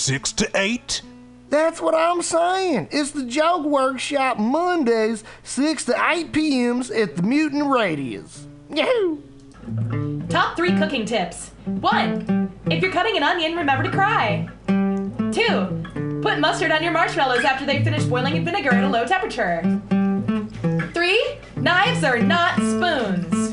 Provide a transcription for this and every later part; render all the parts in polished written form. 6 to 8? That's what I'm saying. It's the Joke Workshop Mondays, 6 to 8 p.m. at the Mutant Radius. Yahoo! Top 3 cooking tips. 1. If you're cutting an onion, remember to cry. 2. Put mustard on your marshmallows after they've finished boiling in vinegar at a low temperature. 3. Knives are not spoons.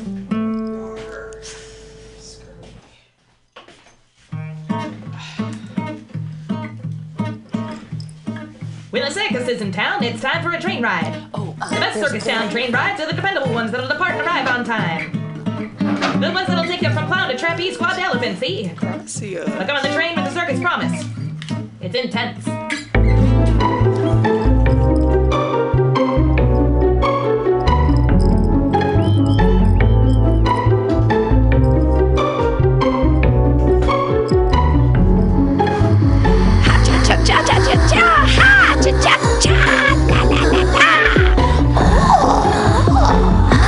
Wheeler Circus is in town. It's time for a train ride. The best circus town train rides are the dependable ones that'll depart and arrive on time. The ones that'll take you from clown to trapeze, quad to elephant, see? See ya. But come on the train with the circus promise. It's intense.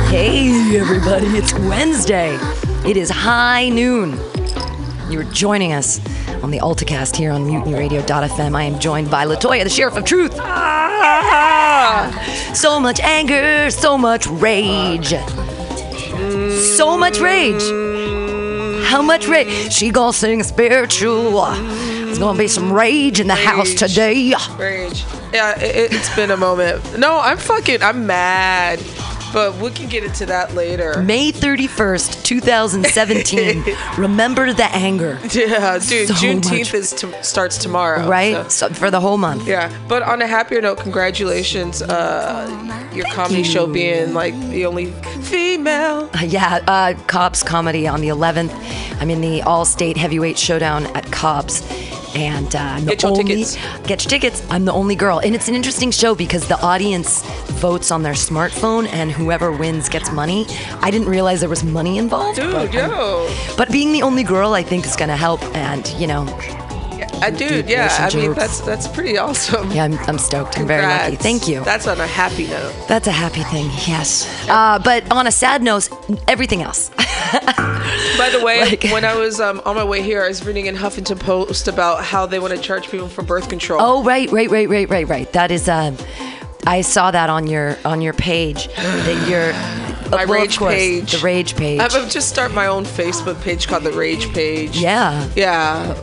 Hey everybody, it's Wednesday. It is high noon. You're joining us on the AltaCast here on MutinyRadio.fm. I am joined by LaToya, the Sheriff of Truth. Ah, so much anger, so much rage. So much rage. How much rage? She gonna sing spiritual. There's gonna be some rage in the house today. Rage. Yeah, it's been a moment. No, I'm mad. But we can get into that later. May 31st, 2017. Remember the anger. Yeah, dude. So Juneteenth starts tomorrow. Right? So. For the whole month. Yeah. But on a happier note, congratulations. Your comedy show being like the only female. Yeah. Cobb's Comedy on the 11th. I'm in the All-State Heavyweight Showdown at Cobb's. And get your tickets. I'm the only girl. And it's an interesting show because the audience votes on their smartphone and whoever wins gets money. I didn't realize there was money involved. Dude, but being the only girl, I think, is going to help. And, you know. That's pretty awesome. Yeah, I'm stoked. Congrats. I'm very lucky. Thank you. That's on a happy note. That's a happy thing, yes. But on a sad note, everything else. By the way, when I was on my way here, I was reading in Huffington Post about how they want to charge people for birth control. Oh, right. That is, I saw that on your page that you're. My Rage Page. The Rage Page. I've just started my own Facebook page called The Rage Page. Yeah. Yeah.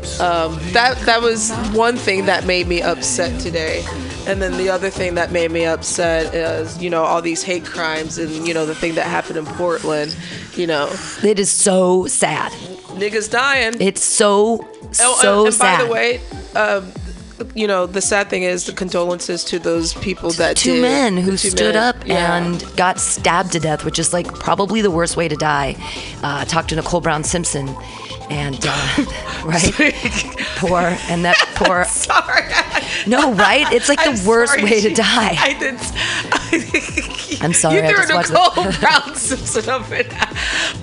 That was one thing that made me upset today. And then the other thing that made me upset is, you know, all these hate crimes and, you know, the thing that happened in Portland, you know. It is so sad. Niggas dying. It's so sad. And by the way, you know, the sad thing is the condolences to those people that two men who stood up and got stabbed to death, which is like probably the worst way to die. Talked to Nicole Brown Simpson, and right, poor. I'm sorry. No, right? It's like the worst way to die. I'm sorry. You threw Nicole Brown Simpson up in.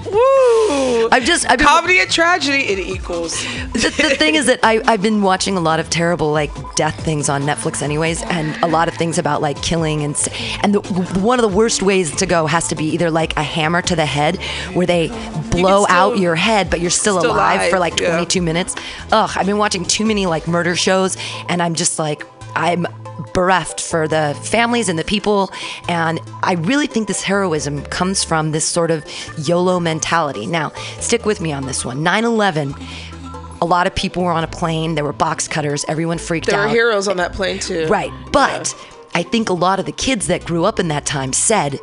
Woo! I've comedy and tragedy, it equals. The thing is that I've been watching a lot of terrible death things on Netflix, anyways, and a lot of things about killing and one of the worst ways to go has to be either a hammer to the head where they blow out your head, but you're still alive for 22 minutes. Ugh! I've been watching too many murder shows, and I'm just I'm bereft for the families and the people, and I really think this heroism comes from this sort of YOLO mentality. Now, stick with me on this one. 9/11, a lot of people were on a plane. There were box cutters. Everyone freaked out. There were heroes on that plane too. Right, but yeah. I think a lot of the kids that grew up in that time said,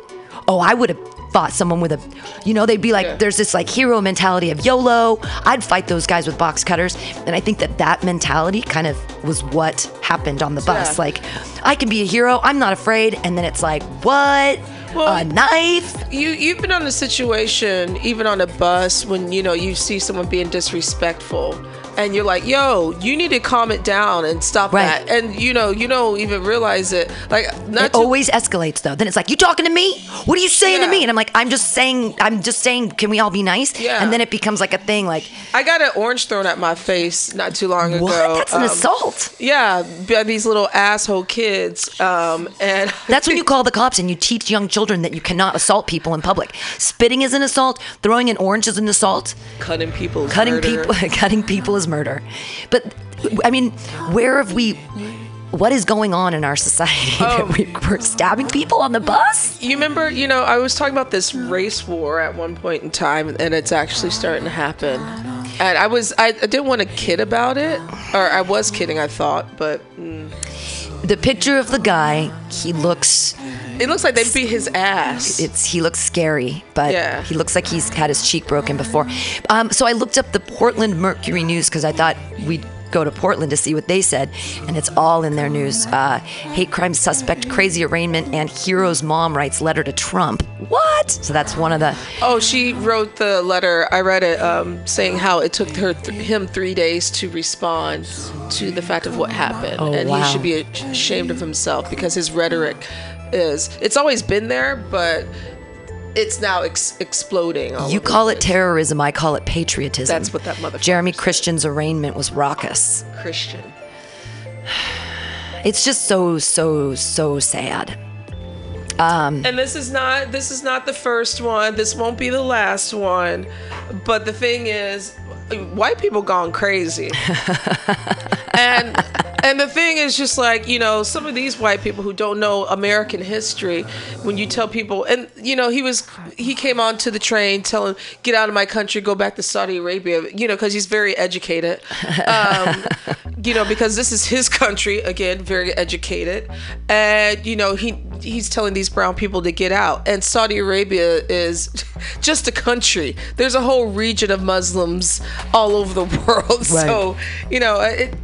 "Oh, I would have fought someone with a," you know, they'd be like, yeah. There's this hero mentality of YOLO. I'd fight those guys with box cutters. And I think that mentality kind of was what happened on the bus. Yeah. I can be a hero. I'm not afraid. And then it's what? Well, a knife. You've been on a situation, even on a bus, when, you know, you see someone being disrespectful and you're like, yo, you need to calm it down and stop that. And, you know, you don't even realize it. It always escalates, though. Then it's you talking to me? What are you saying to me? And I'm I'm just saying, can we all be nice? Yeah. And then it becomes a thing. I got an orange thrown at my face not too long ago. That's an assault. Yeah. By these little asshole kids. And that's when you call the cops and you teach young children that you cannot assault people in public. Spitting is an assault. Throwing an orange is an assault. Cutting people is murder. But I mean, where have we... What is going on in our society that we're stabbing people on the bus? You remember, you know, I was talking about this race war at one point in time, and it's actually starting to happen. And I didn't want to kid about it, or I was kidding, I thought, but... The picture of the guy, it looks like they beat his ass. He looks scary, but he looks like he's had his cheek broken before. So I looked up the Portland Mercury News because I thought we'd go to Portland to see what they said, and it's all in their news. Hate crime suspect, crazy arraignment, and hero's mom writes letter to Trump. What? So that's one of the... Oh, she wrote the letter. I read it saying how it took him 3 days to respond to the fact of what happened. Oh, and he should be ashamed of himself because his rhetoric is... It's always been there, but... It's now exploding. You call it terrorism. I call it patriotism. That's what that motherfucker Jeremy Christian's arraignment was raucous. Christian. It's just so, so, so sad. And this is not the first one. This won't be the last one. But the thing is, white people gone crazy. And the thing is just like, you know, some of these white people who don't know American history, when you tell people, and, you know, he came onto the train telling, get out of my country, go back to Saudi Arabia, you know, because he's very educated, you know, because this is his country, again, very educated. And, you know, he's telling these brown people to get out. And Saudi Arabia is just a country. There's a whole region of Muslims all over the world. Right. So, you know,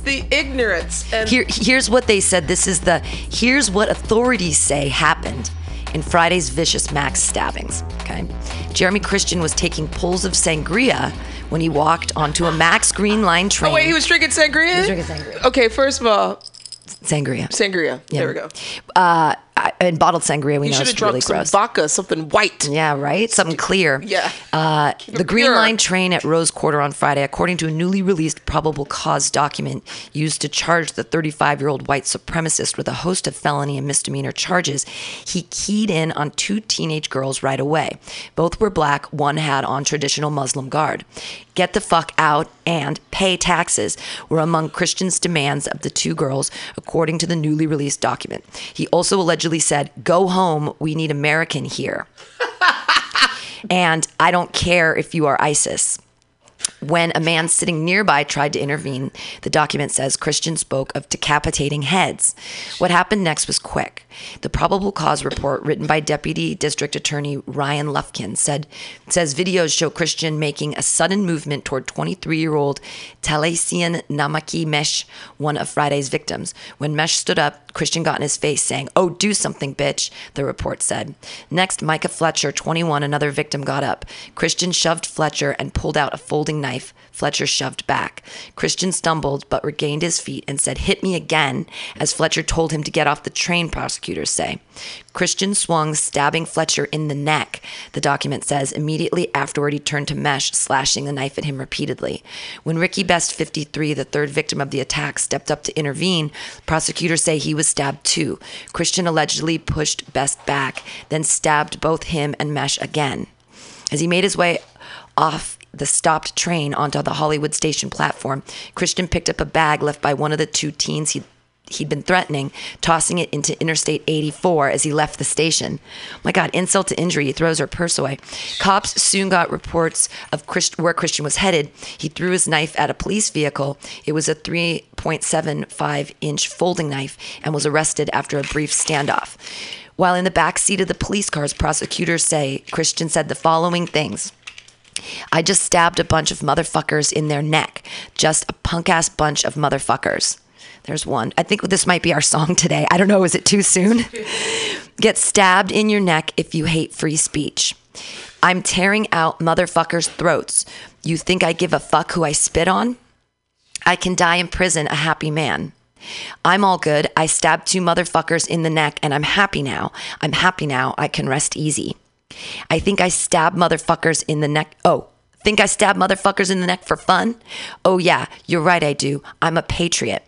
the ignorance. Here's what they said. Here's what authorities say happened in Friday's vicious mass stabbings. Okay, Jeremy Christian was taking pulls of sangria when he walked onto a Max Green Line train. Oh wait, he was drinking sangria? He was drinking sangria. Okay, first of all, sangria. Yeah. There we go. And bottled sangria, we know it's really gross. You should have dropped some vodka, something white. Yeah, right? Something clear. Yeah. The Green Line train at Rose Quarter on Friday, according to a newly released probable cause document used to charge the 35-year-old white supremacist with a host of felony and misdemeanor charges, he keyed in on two teenage girls right away. Both were black. One had on traditional Muslim garb. Get the fuck out and pay taxes were among Christian's demands of the two girls, according to the newly released document. He also allegedly said, go home, we need American here. And I don't care if you are ISIS. When a man sitting nearby tried to intervene, the document says Christian spoke of decapitating heads. What happened next was quick. The probable cause report written by Deputy District Attorney Ryan Lufkin says videos show Christian making a sudden movement toward 23-year-old Taliesin Namaki Mesh, one of Friday's victims. When Mesh stood up, Christian got in his face saying, oh, do something, bitch, the report said. Next, Micah Fletcher, 21, another victim, got up. Christian shoved Fletcher and pulled out a folding knife. Fletcher shoved back. Christian stumbled but regained his feet and said, hit me again, as Fletcher told him to get off the train, prosecutors say. Christian swung, stabbing Fletcher in the neck, the document says. Immediately afterward, he turned to Mesh, slashing the knife at him repeatedly. When Ricky Best, 53, the third victim of the attack, stepped up to intervene, prosecutors say he was stabbed too. Christian allegedly pushed Best back, then stabbed both him and Mesh again. As he made his way off the stopped train onto the Hollywood station platform, Christian picked up a bag left by one of the two teens he'd been threatening, tossing it into Interstate 84 as he left the station. My God, insult to injury, he throws her purse away. Cops soon got reports of where Christian was headed. He threw his knife at a police vehicle. It was a 3.75-inch folding knife and was arrested after a brief standoff. While in the back seat of the police cars, prosecutors say Christian said the following things. I just stabbed a bunch of motherfuckers in their neck. Just a punk-ass bunch of motherfuckers. There's one. I think this might be our song today. I don't know. Is it too soon? Get stabbed in your neck if you hate free speech. I'm tearing out motherfuckers' throats. You think I give a fuck who I spit on? I can die in prison a happy man. I'm all good. I stabbed two motherfuckers in the neck and I'm happy now. I'm happy now. I can rest easy. I think I stab motherfuckers in the neck. Oh, think I stab motherfuckers in the neck for fun? Oh, yeah, you're right, I do. I'm a patriot.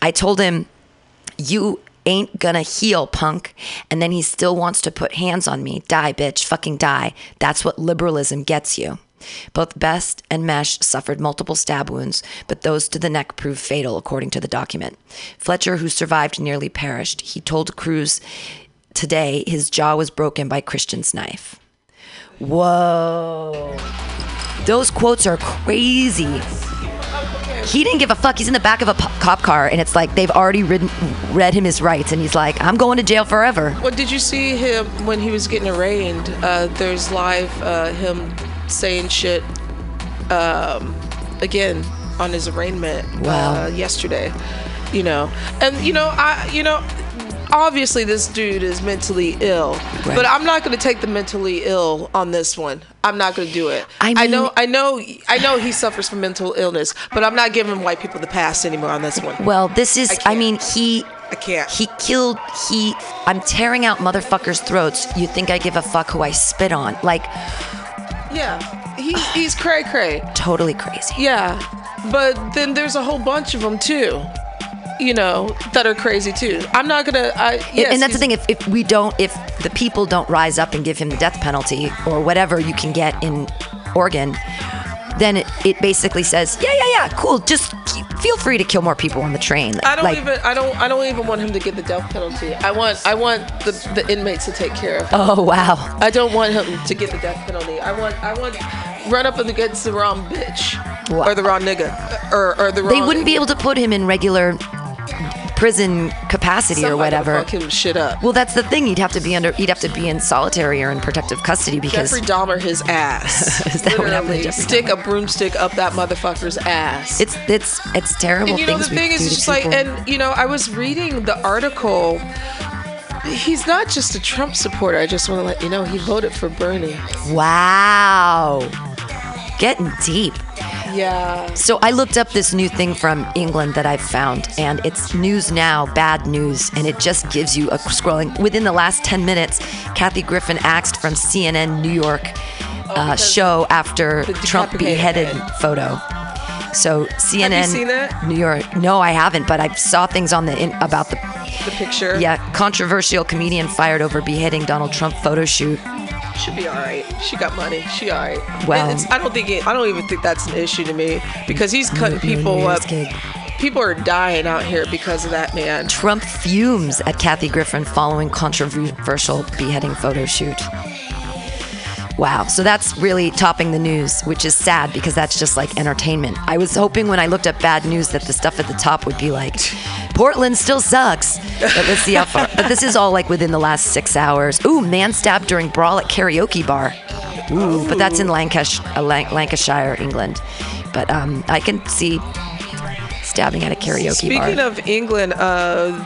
I told him, you ain't gonna heal, punk. And then he still wants to put hands on me. Die, bitch. Fucking die. That's what liberalism gets you. Both Best and Mesh suffered multiple stab wounds, but those to the neck proved fatal, according to the document. Fletcher, who survived, nearly perished. He told Cruz today his jaw was broken by Christian's knife. Whoa. Those quotes are crazy. He didn't give a fuck. He's in the back of a cop car, and it's like they've already read him his rights, and he's like, I'm going to jail forever. Well, did you see him when he was getting arraigned? There's live him saying shit again on his arraignment yesterday. You know, and obviously this dude is mentally ill, right? But I'm not going to take the mentally ill on this one. I'm not going to do it. I mean, I know he suffers from mental illness, but I'm not giving white people the pass anymore on this one. Well, this is, I'm tearing out motherfuckers' throats. You think I give a fuck who I spit on? Like, yeah, he's cray cray. Totally crazy. Yeah. But then there's a whole bunch of them too, you know, that are crazy too. I'm not gonna. And that's the thing. If the people don't rise up and give him the death penalty or whatever you can get in Oregon, then it basically says, yeah, cool. Just feel free to kill more people on the train. I don't even want him to get the death penalty. I want the inmates to take care of him. Oh wow. I don't want him to get the death penalty. I want run up against the wrong bitch or the wrong nigga or the wrong. They wouldn't be able to put him in regular prison capacity. Somebody or whatever. Fuck him shit up. Well, that's the thing. He'd have to be in solitary or in protective custody because Jeffrey Dahmer his ass. Is that what happened to Jeffrey Dahmer? Stick a broomstick up that motherfucker's ass. It's terrible. And the thing is, it's just people. I was reading the article. He's not just a Trump supporter. I just want to let you know he voted for Bernie. Wow, getting deep. Yeah. So I looked up this new thing from England that I've found, and it's news now, bad news, and it just gives you a scrolling. Within the last 10 minutes, Kathy Griffin axed from CNN New York show after Trump beheaded photo. So CNN, have you seen that? New York. No, I haven't, but I saw things on about the picture. Yeah, controversial comedian fired over beheading Donald Trump photo shoot. Should be all right. She got money. She all right. Well, I don't even think that's an issue to me because he's cutting people up. Kid. People are dying out here because of that man. Trump fumes at Kathy Griffin following controversial beheading photo shoot. Wow. So that's really topping the news, which is sad because that's just like entertainment. I was hoping when I looked up bad news that the stuff at the top would be like, Portland still sucks. But let's see how far. But this is all like within the last 6 hours. Ooh, man stabbed during brawl at karaoke bar. Ooh. But that's in Lancashire, England. But I can see stabbing at a karaoke bar. Speaking of England,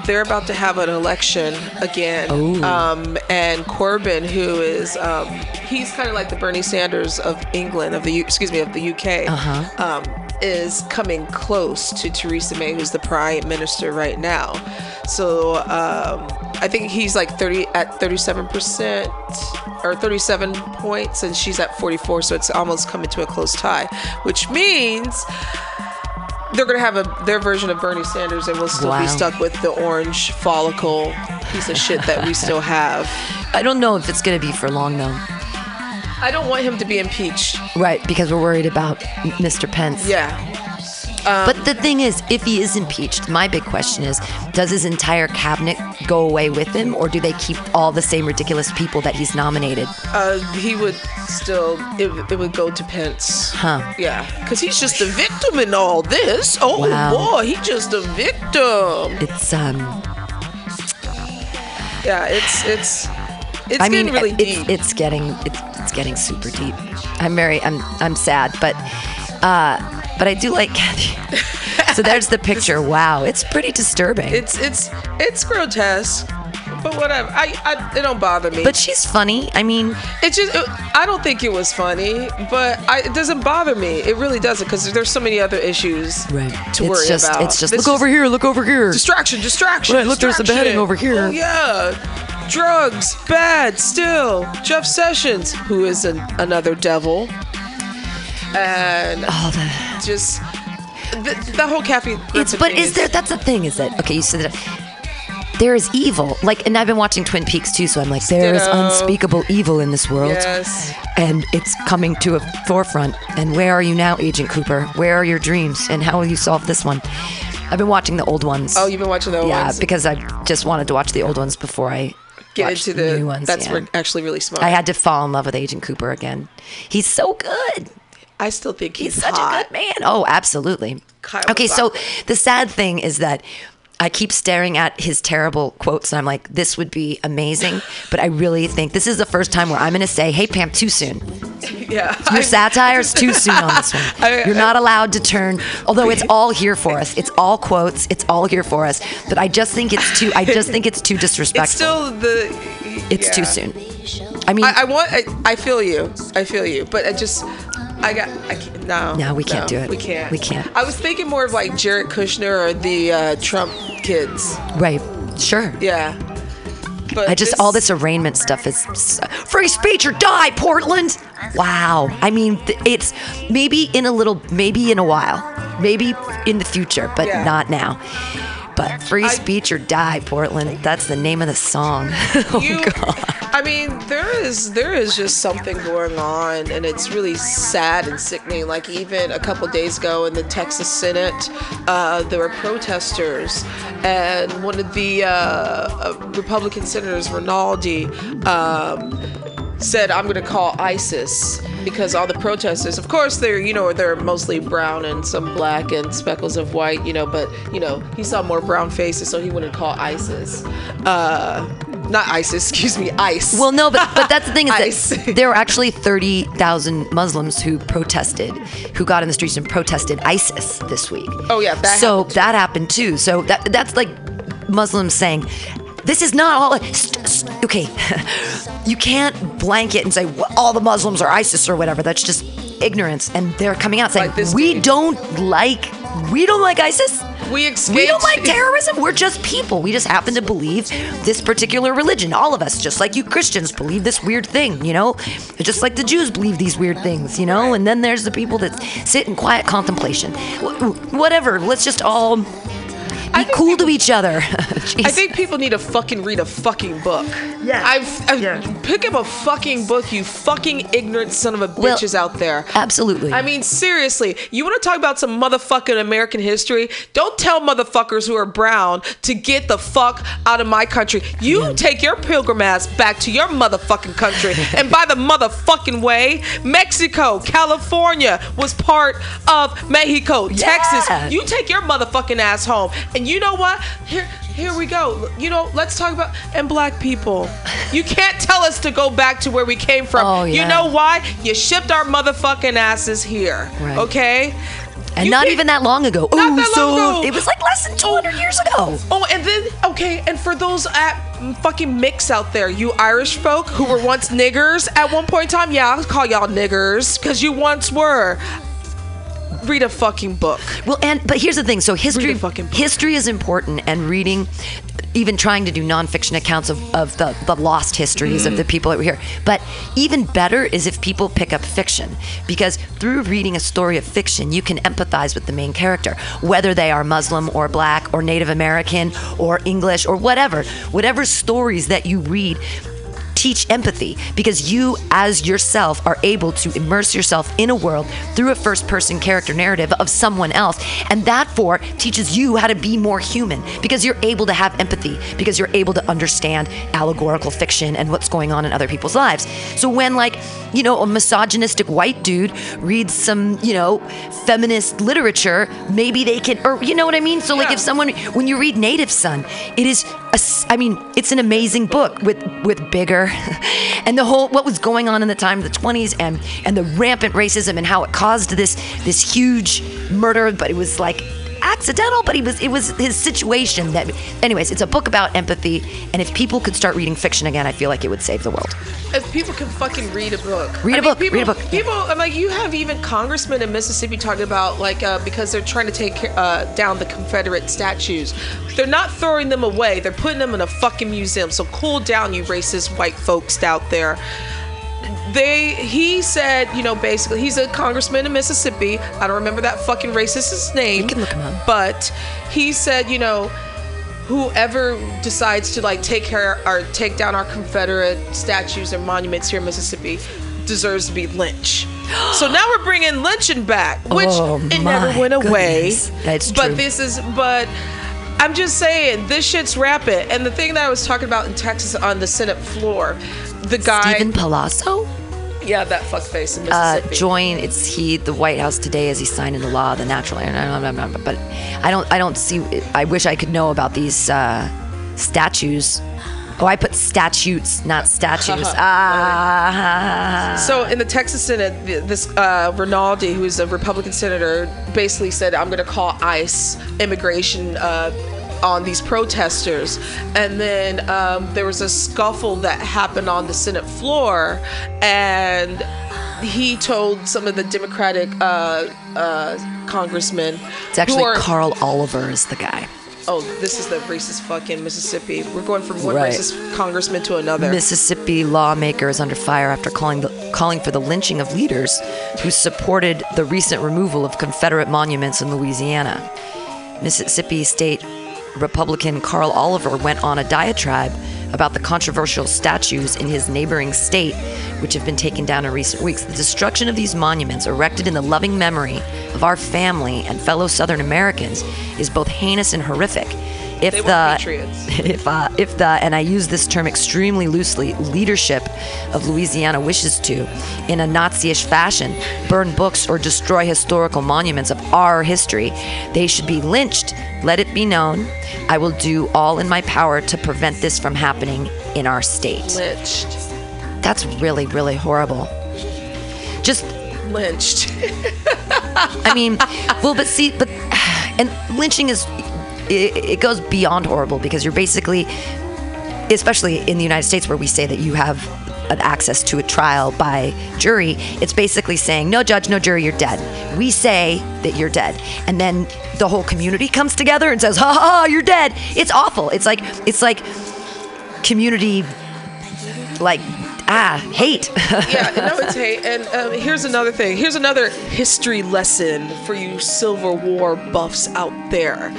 they're about to have an election again. And Corbyn, who is he's kind of like the Bernie Sanders of England, of the UK, is coming close to Theresa May, who's the prime minister right now. So I think he's like 37% or 37 points, and she's at 44. So it's almost coming to a close tie, which means they're going to have their version of Bernie Sanders, and we'll still be stuck with the orange follicle piece of shit that we still have. I don't know if it's going to be for long, though. I don't want him to be impeached. Right, because we're worried about Mr. Pence. Yeah. But the thing is, if he is impeached, my big question is, does his entire cabinet go away with him, or do they keep all the same ridiculous people that he's nominated? It would go to Pence. Huh. Yeah, because he's just a victim in all this. Oh, boy, he's just a victim. It's, yeah, it's getting really deep. It's getting super deep. I'm sad, but I do like Kathy. So there's the picture. Wow, it's pretty disturbing. It's grotesque, but whatever. It don't bother me. But she's funny. I mean, I don't think it was funny, but it doesn't bother me. It really doesn't, because there's so many other issues to worry about. It's just look over here, look over here. Distraction. Right, look, there's the beheading over here. Oh, yeah, drugs, bad. Still, Jeff Sessions, who is another devil. And just the whole Kathy Griffin. But is there? That's the thing. Is that okay? You said that there is evil. Like, and I've been watching Twin Peaks too, so I'm like, there is unspeakable evil in this world. Yes. And it's coming to a forefront. And where are you now, Agent Cooper? Where are your dreams? And how will you solve this one? I've been watching the old ones. Oh, you've been watching the old ones? Yeah, because I just wanted to watch the old ones before I get into the new ones. That's actually really smart. I had to fall in love with Agent Cooper again. He's so good. I still think he's such hot. A good man. Oh, absolutely. Kyle okay, so the sad thing is that I keep staring at his terrible quotes, and I'm like, this would be amazing, but I really think this is the first time where I'm going to say, hey, Pam, too soon. Yeah, your satire is too soon on this one. You're not allowed to turn, although it's all here for us. It's all quotes. It's all here for us. But I just think it's too disrespectful. It's still it's too soon. I mean, I feel you. I feel you. But I just... We can't do it. We can't. I was thinking more of like Jared Kushner or the Trump kids. Right. Sure. Yeah. But all this arraignment stuff is free speech or die, Portland. Wow. I mean, it's maybe in a while, maybe in the future, but not now. But free speech or die, Portland. That's the name of the song. God. I mean, there is just something going on, and it's really sad and sickening. Like, even a couple days ago in the Texas Senate, there were protesters, and one of the Republican senators, Rinaldi, said, I'm going to call ISIS, because all the protesters, of course, they're mostly brown and some black and speckles of white, but he saw more brown faces, so he wouldn't call ISIS. Not ISIS, excuse me, ICE. Well, no, but that's the thing is that there were actually 30,000 Muslims who got in the streets and protested ISIS this week. Oh, yeah, that happened too. So that's like Muslims saying, this is not all... okay, you can't blanket and say, well, all the Muslims are ISIS or whatever. That's just ignorance. And they're coming out saying, like, we don't like ISIS. We don't like terrorism. We're just people. We just happen to believe this particular religion. All of us, just like you Christians, believe this weird thing, Just like the Jews believe these weird things, Right. And then there's the people that sit in quiet contemplation. Whatever. Let's just all... be cool to each other. I think people need to fucking read a fucking book. Yeah. Pick up a fucking book, you fucking ignorant son of a bitches out there. Absolutely. I mean, seriously, you want to talk about some motherfucking American history? Don't tell motherfuckers who are brown to get the fuck out of my country. You take your pilgrim ass back to your motherfucking country. And by the motherfucking way, Mexico, California was part of Mexico. Yeah. Texas, you take your motherfucking ass home. And you know what? Here we go. Let's talk about black people. You can't tell us to go back to where we came from. Oh, yeah. You know why? You shipped our motherfucking asses here. Right. Okay? And not even that long ago. It was like less than 200 years ago. Oh, and then, okay, and for those fucking mix out there, you Irish folk who were once niggers at one point in time, yeah, I'll call y'all niggers because you once were. Read a fucking book. Well, but here's the thing. So history is important, and reading, even trying to do nonfiction accounts of the lost histories of the people that were here. But even better is if people pick up fiction, because through reading a story of fiction, you can empathize with the main character, whether they are Muslim or black or Native American or English or whatever. Whatever stories that you read teach empathy, because you as yourself are able to immerse yourself in a world through a first-person character narrative of someone else, and that teaches you how to be more human, because you're able to have empathy, because you're able to understand allegorical fiction and what's going on in other people's lives. So when a misogynistic white dude reads some feminist literature, maybe they can, or you know what I mean? So if someone, when you read Native Son, it is it's an amazing book with bigger and the whole what was going on in the time of the 1920s and the rampant racism and how it caused this huge murder, but it was like accidental, but it was his situation that anyways. It's a book about empathy, and if people could start reading fiction again, I feel like it would save the world. If people can fucking read a book. People, I'm like, you have even congressmen in Mississippi talking about because they're trying to take down the Confederate statues. They're not throwing them away. They're putting them in a fucking museum. So cool down, you racist white folks out there. He said, basically, he's a congressman in Mississippi. I don't remember that fucking racist's name. You can look him up. But he said, whoever decides to like take care or take down our Confederate statues and monuments here in Mississippi deserves to be lynched. So now we're bringing lynching back, which it never went away. That's true. But I'm just saying, this shit's rapid. And the thing that I was talking about in Texas on the Senate floor, the guy Steven Palazzo. Yeah, that fuckface in Mississippi. The White House today as he's signing the law, the natural. But I don't see. I wish I could know about these statues. Oh, I put statutes, not statues. So in the Texas Senate, this Rinaldi, who is a Republican senator, basically said, "I'm going to call ICE, immigration." On these protesters. And then there was a scuffle that happened on the Senate floor, and he told some of the Democratic congressmen. It's actually Karl Oliver is the guy. Oh, this is the racist fucking Mississippi. We're going from one racist congressman to another. Mississippi lawmaker is under fire after calling for the lynching of leaders who supported the recent removal of Confederate monuments in Louisiana. Mississippi State Republican Karl Oliver went on a diatribe about the controversial statues in his neighboring state, which have been taken down in recent weeks. The destruction of these monuments, erected in the loving memory of our family and fellow Southern Americans, is both heinous and horrific. If the and I use this term extremely loosely, leadership of Louisiana wishes to, in a Nazi-ish fashion, burn books or destroy historical monuments of our history, they should be lynched. Let it be known, I will do all in my power to prevent this from happening in our state. Lynched. That's really, really horrible. Just lynched. I mean, well, but see, but and lynching is. It goes beyond horrible because you're basically, especially in the United States where we say that you have an access to a trial by jury, it's basically saying, no judge, no jury, you're dead. We say that you're dead. And then the whole community comes together and says, ha ha, ha, you're dead. It's awful. It's like community, like, hate. Yeah, no, it's hate. And here's another thing. Here's another history lesson for you Civil War buffs out there.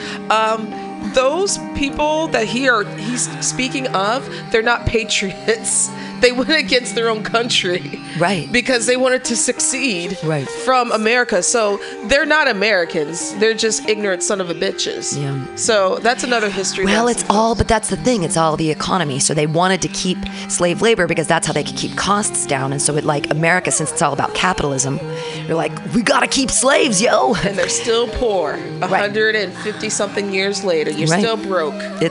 Those people that he's speaking of, they're not patriots. They went against their own country. Right. Because they wanted to succeed from America. So they're not Americans. They're just ignorant son of a bitches. Yeah. So that's another history. Well, it's all, but that's the thing. It's all the economy. So they wanted to keep slave labor because that's how they could keep costs down. And so it like America, since it's all about capitalism, you're like, we got to keep slaves, yo. And they're still poor. 150 something years later. You're still broke. Okay,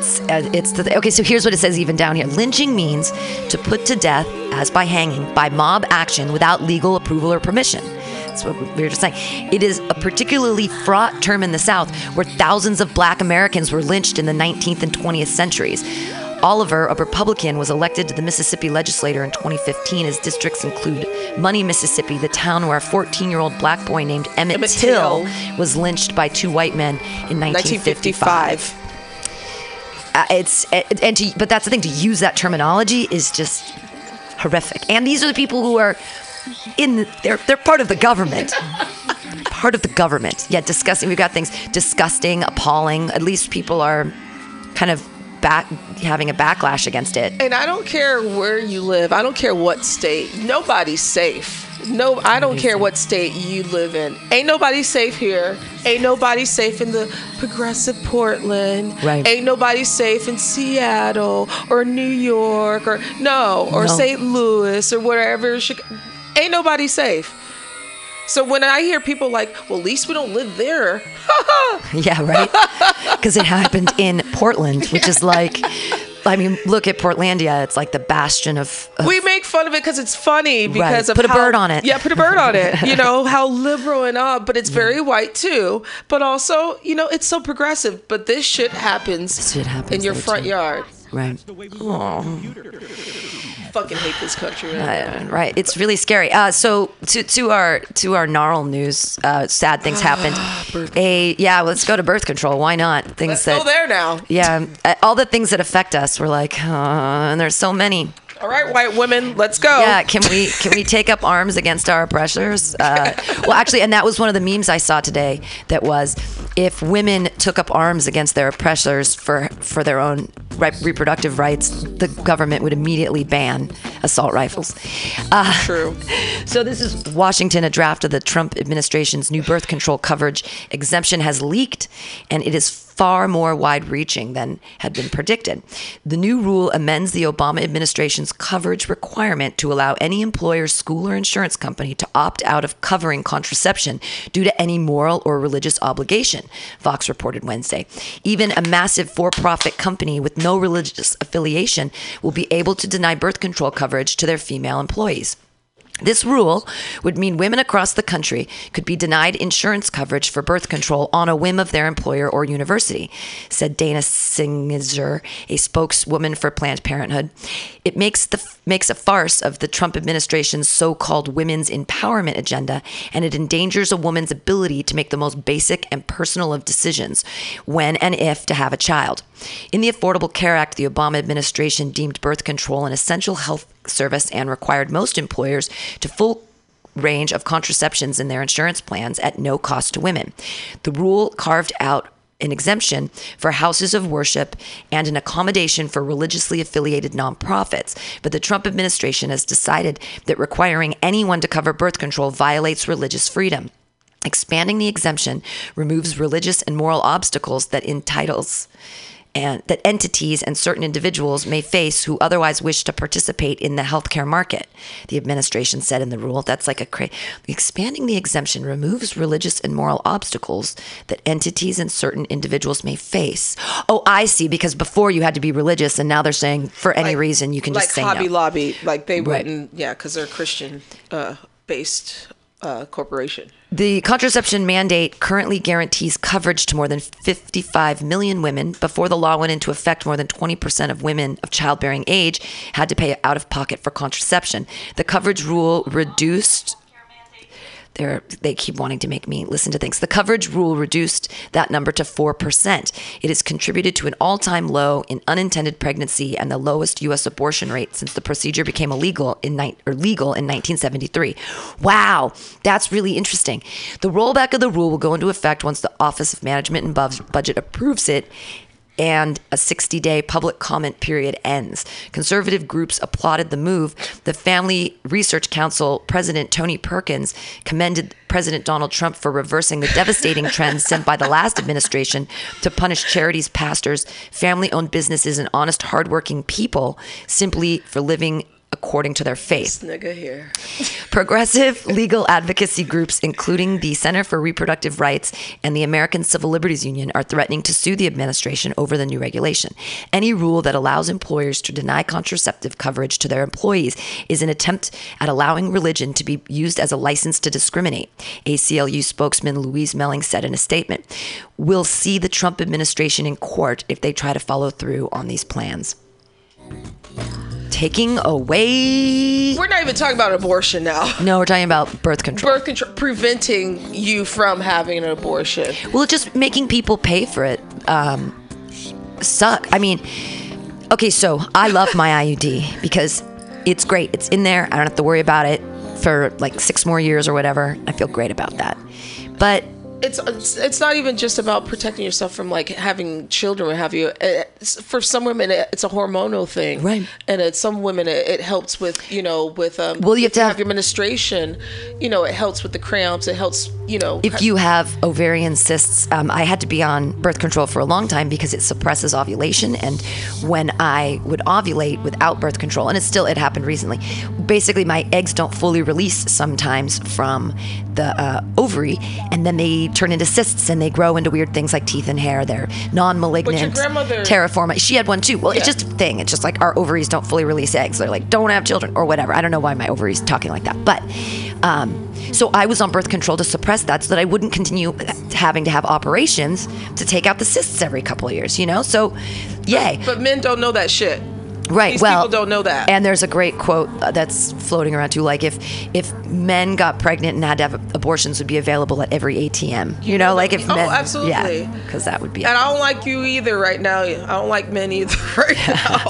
so here's what it says even down here. Lynching means to put to death, as by hanging, by mob action without legal approval or permission. That's what we were just saying. It is a particularly fraught term in the South, where thousands of black Americans were lynched in the 19th and 20th centuries. Oliver, a Republican, was elected to the Mississippi legislature in 2015. His districts include Money, Mississippi, the town where a 14-year-old black boy named Emmett Till was lynched by two white men in 1955. But that's the thing, to use that terminology is just horrific. And these are the people who are they're part of the government. Part of the government. Yeah, disgusting. We've got things disgusting, appalling. At least people are kind of having a backlash against it. And I don't care where you live. I don't care what state. Nobody's safe. No, I don't care what state you live in. Ain't nobody safe here. Ain't nobody safe in the progressive Portland. Right. Ain't nobody safe in Seattle or New York or St. Louis or wherever. Ain't nobody safe. So when I hear people like, well, at least we don't live there. Yeah, right. Because it happened in Portland, which is like... I mean, look at Portlandia. It's like the bastion of we make fun of it because it's funny because of put a bird on it. Yeah, put a bird on it. You know, how liberal and all, but it's very white too. But also, you know, it's so progressive. But this shit happens, in your front yard. Right. Fucking hate this country. Right. It's really scary. So to our gnarl news, sad things happened. Let's go to birth control. Why not? Let's go there now. Yeah. All the things that affect us. We're like, and there's so many. All right, white women, let's go. Yeah, can we take up arms against our oppressors? Well, actually, and that was one of the memes I saw today that was, if women took up arms against their oppressors for their own reproductive rights, the government would immediately ban assault rifles. True. So this is Washington. A draft of the Trump administration's new birth control coverage exemption has leaked, and it is far more wide-reaching than had been predicted. The new rule amends the Obama administration's coverage requirement to allow any employer, school, or insurance company to opt out of covering contraception due to any moral or religious obligation, Vox reported Wednesday. Even a massive for-profit company with no religious affiliation will be able to deny birth control coverage to their female employees. This rule would mean women across the country could be denied insurance coverage for birth control on a whim of their employer or university, said Dana Singer, a spokeswoman for Planned Parenthood. It makes a farce of the Trump administration's so-called women's empowerment agenda, and it endangers a woman's ability to make the most basic and personal of decisions when and if to have a child. In the Affordable Care Act, the Obama administration deemed birth control an essential health service and required most employers to full range of contraceptions in their insurance plans at no cost to women. The rule carved out an exemption for houses of worship and an accommodation for religiously affiliated nonprofits, but the Trump administration has decided that requiring anyone to cover birth control violates religious freedom. Expanding the exemption removes religious and moral obstacles that entitles and that entities and certain individuals may face who otherwise wish to participate in the healthcare market, the administration said in the rule. That's like a expanding the exemption removes religious and moral obstacles that entities and certain individuals may face. Oh, I see. Because before you had to be religious, and now they're saying for any reason you can just say Hobby no. Lobby, like they wouldn't, yeah, because they're Christian based. Corporation. The contraception mandate currently guarantees coverage to more than 55 million women. Before the law went into effect, more than 20% of women of childbearing age had to pay out of pocket for contraception. The coverage rule reduced... They keep wanting to make me listen to things. The coverage rule reduced that number to 4%. It has contributed to an all-time low in unintended pregnancy and the lowest U.S. abortion rate since the procedure became legal in 1973. Wow, that's really interesting. The rollback of the rule will go into effect once the Office of Management and Budget approves it and a 60-day public comment period ends. Conservative groups applauded the move. The Family Research Council President Tony Perkins commended President Donald Trump for reversing the devastating trends sent by the last administration to punish charities, pastors, family-owned businesses, and honest, hardworking people simply for living according to their faith. Nigga here. Progressive legal advocacy groups, including the Center for Reproductive Rights and the American Civil Liberties Union, are threatening to sue the administration over the new regulation. Any rule that allows employers to deny contraceptive coverage to their employees is an attempt at allowing religion to be used as a license to discriminate, ACLU spokesman Louise Melling said in a statement. We'll see the Trump administration in court if they try to follow through on these plans. Taking away... We're not even talking about abortion now. No, we're talking about birth control. Birth control, preventing you from having an abortion. Well, just making people pay for it suck. I mean, okay, so I love my IUD because it's great. It's in there. I don't have to worry about it for like 6 more years or whatever. I feel great about that. But... It's not even just about protecting yourself from like having children, what have you. For some women, it's a hormonal thing, right? And it's some women it helps with well, you have to have your menstruation. You know, it helps with the cramps. It helps if you have ovarian cysts. I had to be on birth control for a long time because it suppresses ovulation. And when I would ovulate without birth control, and it happened recently. Basically, my eggs don't fully release sometimes from the ovary, and then they turn into cysts and they grow into weird things like teeth and hair. They're non-malignant. But your grandmother... Terraform. She had one too. Well, yeah. It's just a thing. It's just like our ovaries don't fully release eggs. They're like, don't have children or whatever. I don't know why my ovaries talking like that. But so I was on birth control to suppress that so that I wouldn't continue having to have operations to take out the cysts every couple of years, So, yay. But men don't know that shit. Right. These people don't know that. And there's a great quote that's floating around too, like if men got pregnant and had to have abortions, would be available at every ATM. You know, like if men. Oh, absolutely. Yeah, because that would be. And I don't like you either right now. I don't like men either right now.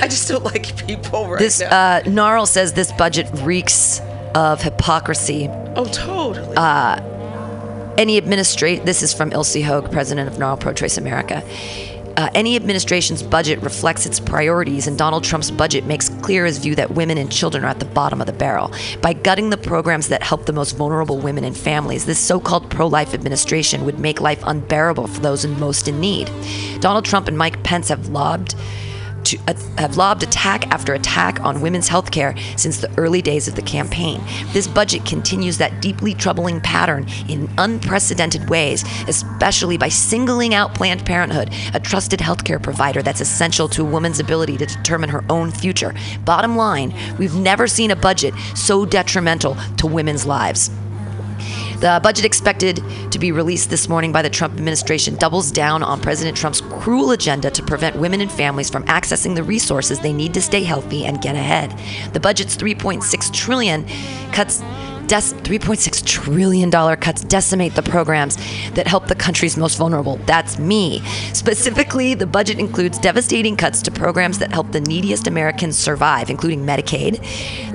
I just don't like people right now. Gnarl says this budget reeks of hypocrisy. Oh, totally. This is from Ilse Hogue, president of Gnarl Pro Trace America. Any administration's budget reflects its priorities, and Donald Trump's budget makes clear his view that women and children are at the bottom of the barrel. By gutting the programs that help the most vulnerable women and families, this so-called pro-life administration would make life unbearable for those most in need. Donald Trump and Mike Pence have lobbed attack after attack on women's health care since the early days of the campaign. This budget continues that deeply troubling pattern in unprecedented ways, especially by singling out Planned Parenthood, a trusted health care provider that's essential to a woman's ability to determine her own future. Bottom line, we've never seen a budget so detrimental to women's lives. The budget expected to be released this morning by the Trump administration doubles down on President Trump's cruel agenda to prevent women and families from accessing the resources they need to stay healthy and get ahead. The budget's $3.6 trillion cuts decimate the programs that help the country's most vulnerable. That's me. Specifically, the budget includes devastating cuts to programs that help the neediest Americans survive, including Medicaid,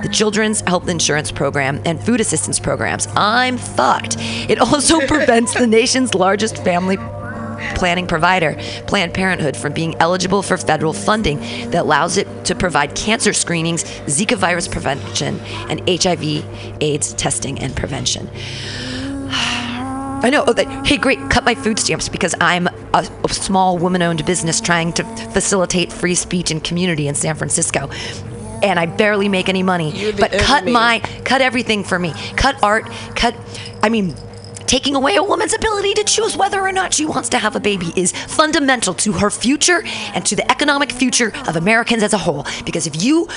the Children's Health Insurance Program, and food assistance programs. I'm fucked. It also prevents the nation's largest family planning provider, Planned Parenthood, from being eligible for federal funding that allows it to provide cancer screenings, Zika virus prevention, and HIV/AIDS testing and prevention. I know. Hey, great, cut my food stamps because I'm a small woman-owned business trying to facilitate free speech and community in San Francisco. And I barely make any money. But enemy. Cut everything for me. Cut art, taking away a woman's ability to choose whether or not she wants to have a baby is fundamental to her future and to the economic future of Americans as a whole. Because if you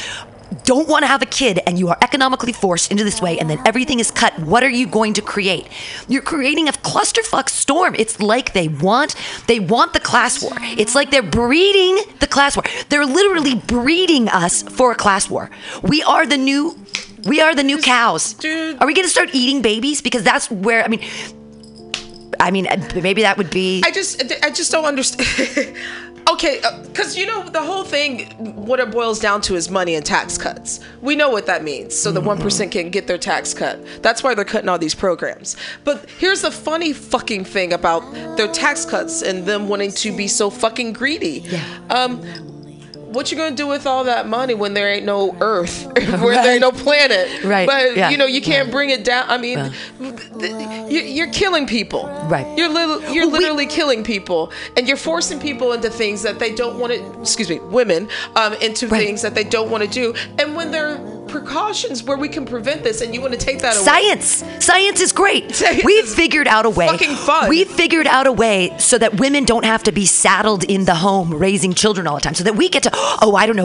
don't want to have a kid and you are economically forced into this way and then everything is cut, what are you going to create? You're creating a clusterfuck storm. It's like they want the class war. It's like they're breeding the class war. They're literally breeding us for a class war. We are the new cows. Dude. Are we going to start eating babies? Because that's where, I mean, maybe that would be. I just don't understand. Okay, because, the whole thing, what it boils down to is money and tax cuts. We know what that means. So the 1% can get their tax cut. That's why they're cutting all these programs. But here's the funny fucking thing about their tax cuts and them wanting to be so fucking greedy. Yeah. What you gonna do with all that money when there ain't no Earth, where right. there ain't no planet? Right. But yeah. You can't bring it down. I mean, you're killing people. Right. You're literally killing people, and you're forcing people into things that they don't want to. Excuse me, women into right. things that they don't want to do, and when they're. Precautions where we can prevent this, and you want to take that away. Science is great. We've figured out a way. Fucking fun. We've figured out a way so that women don't have to be saddled in the home raising children all the time, so that we get to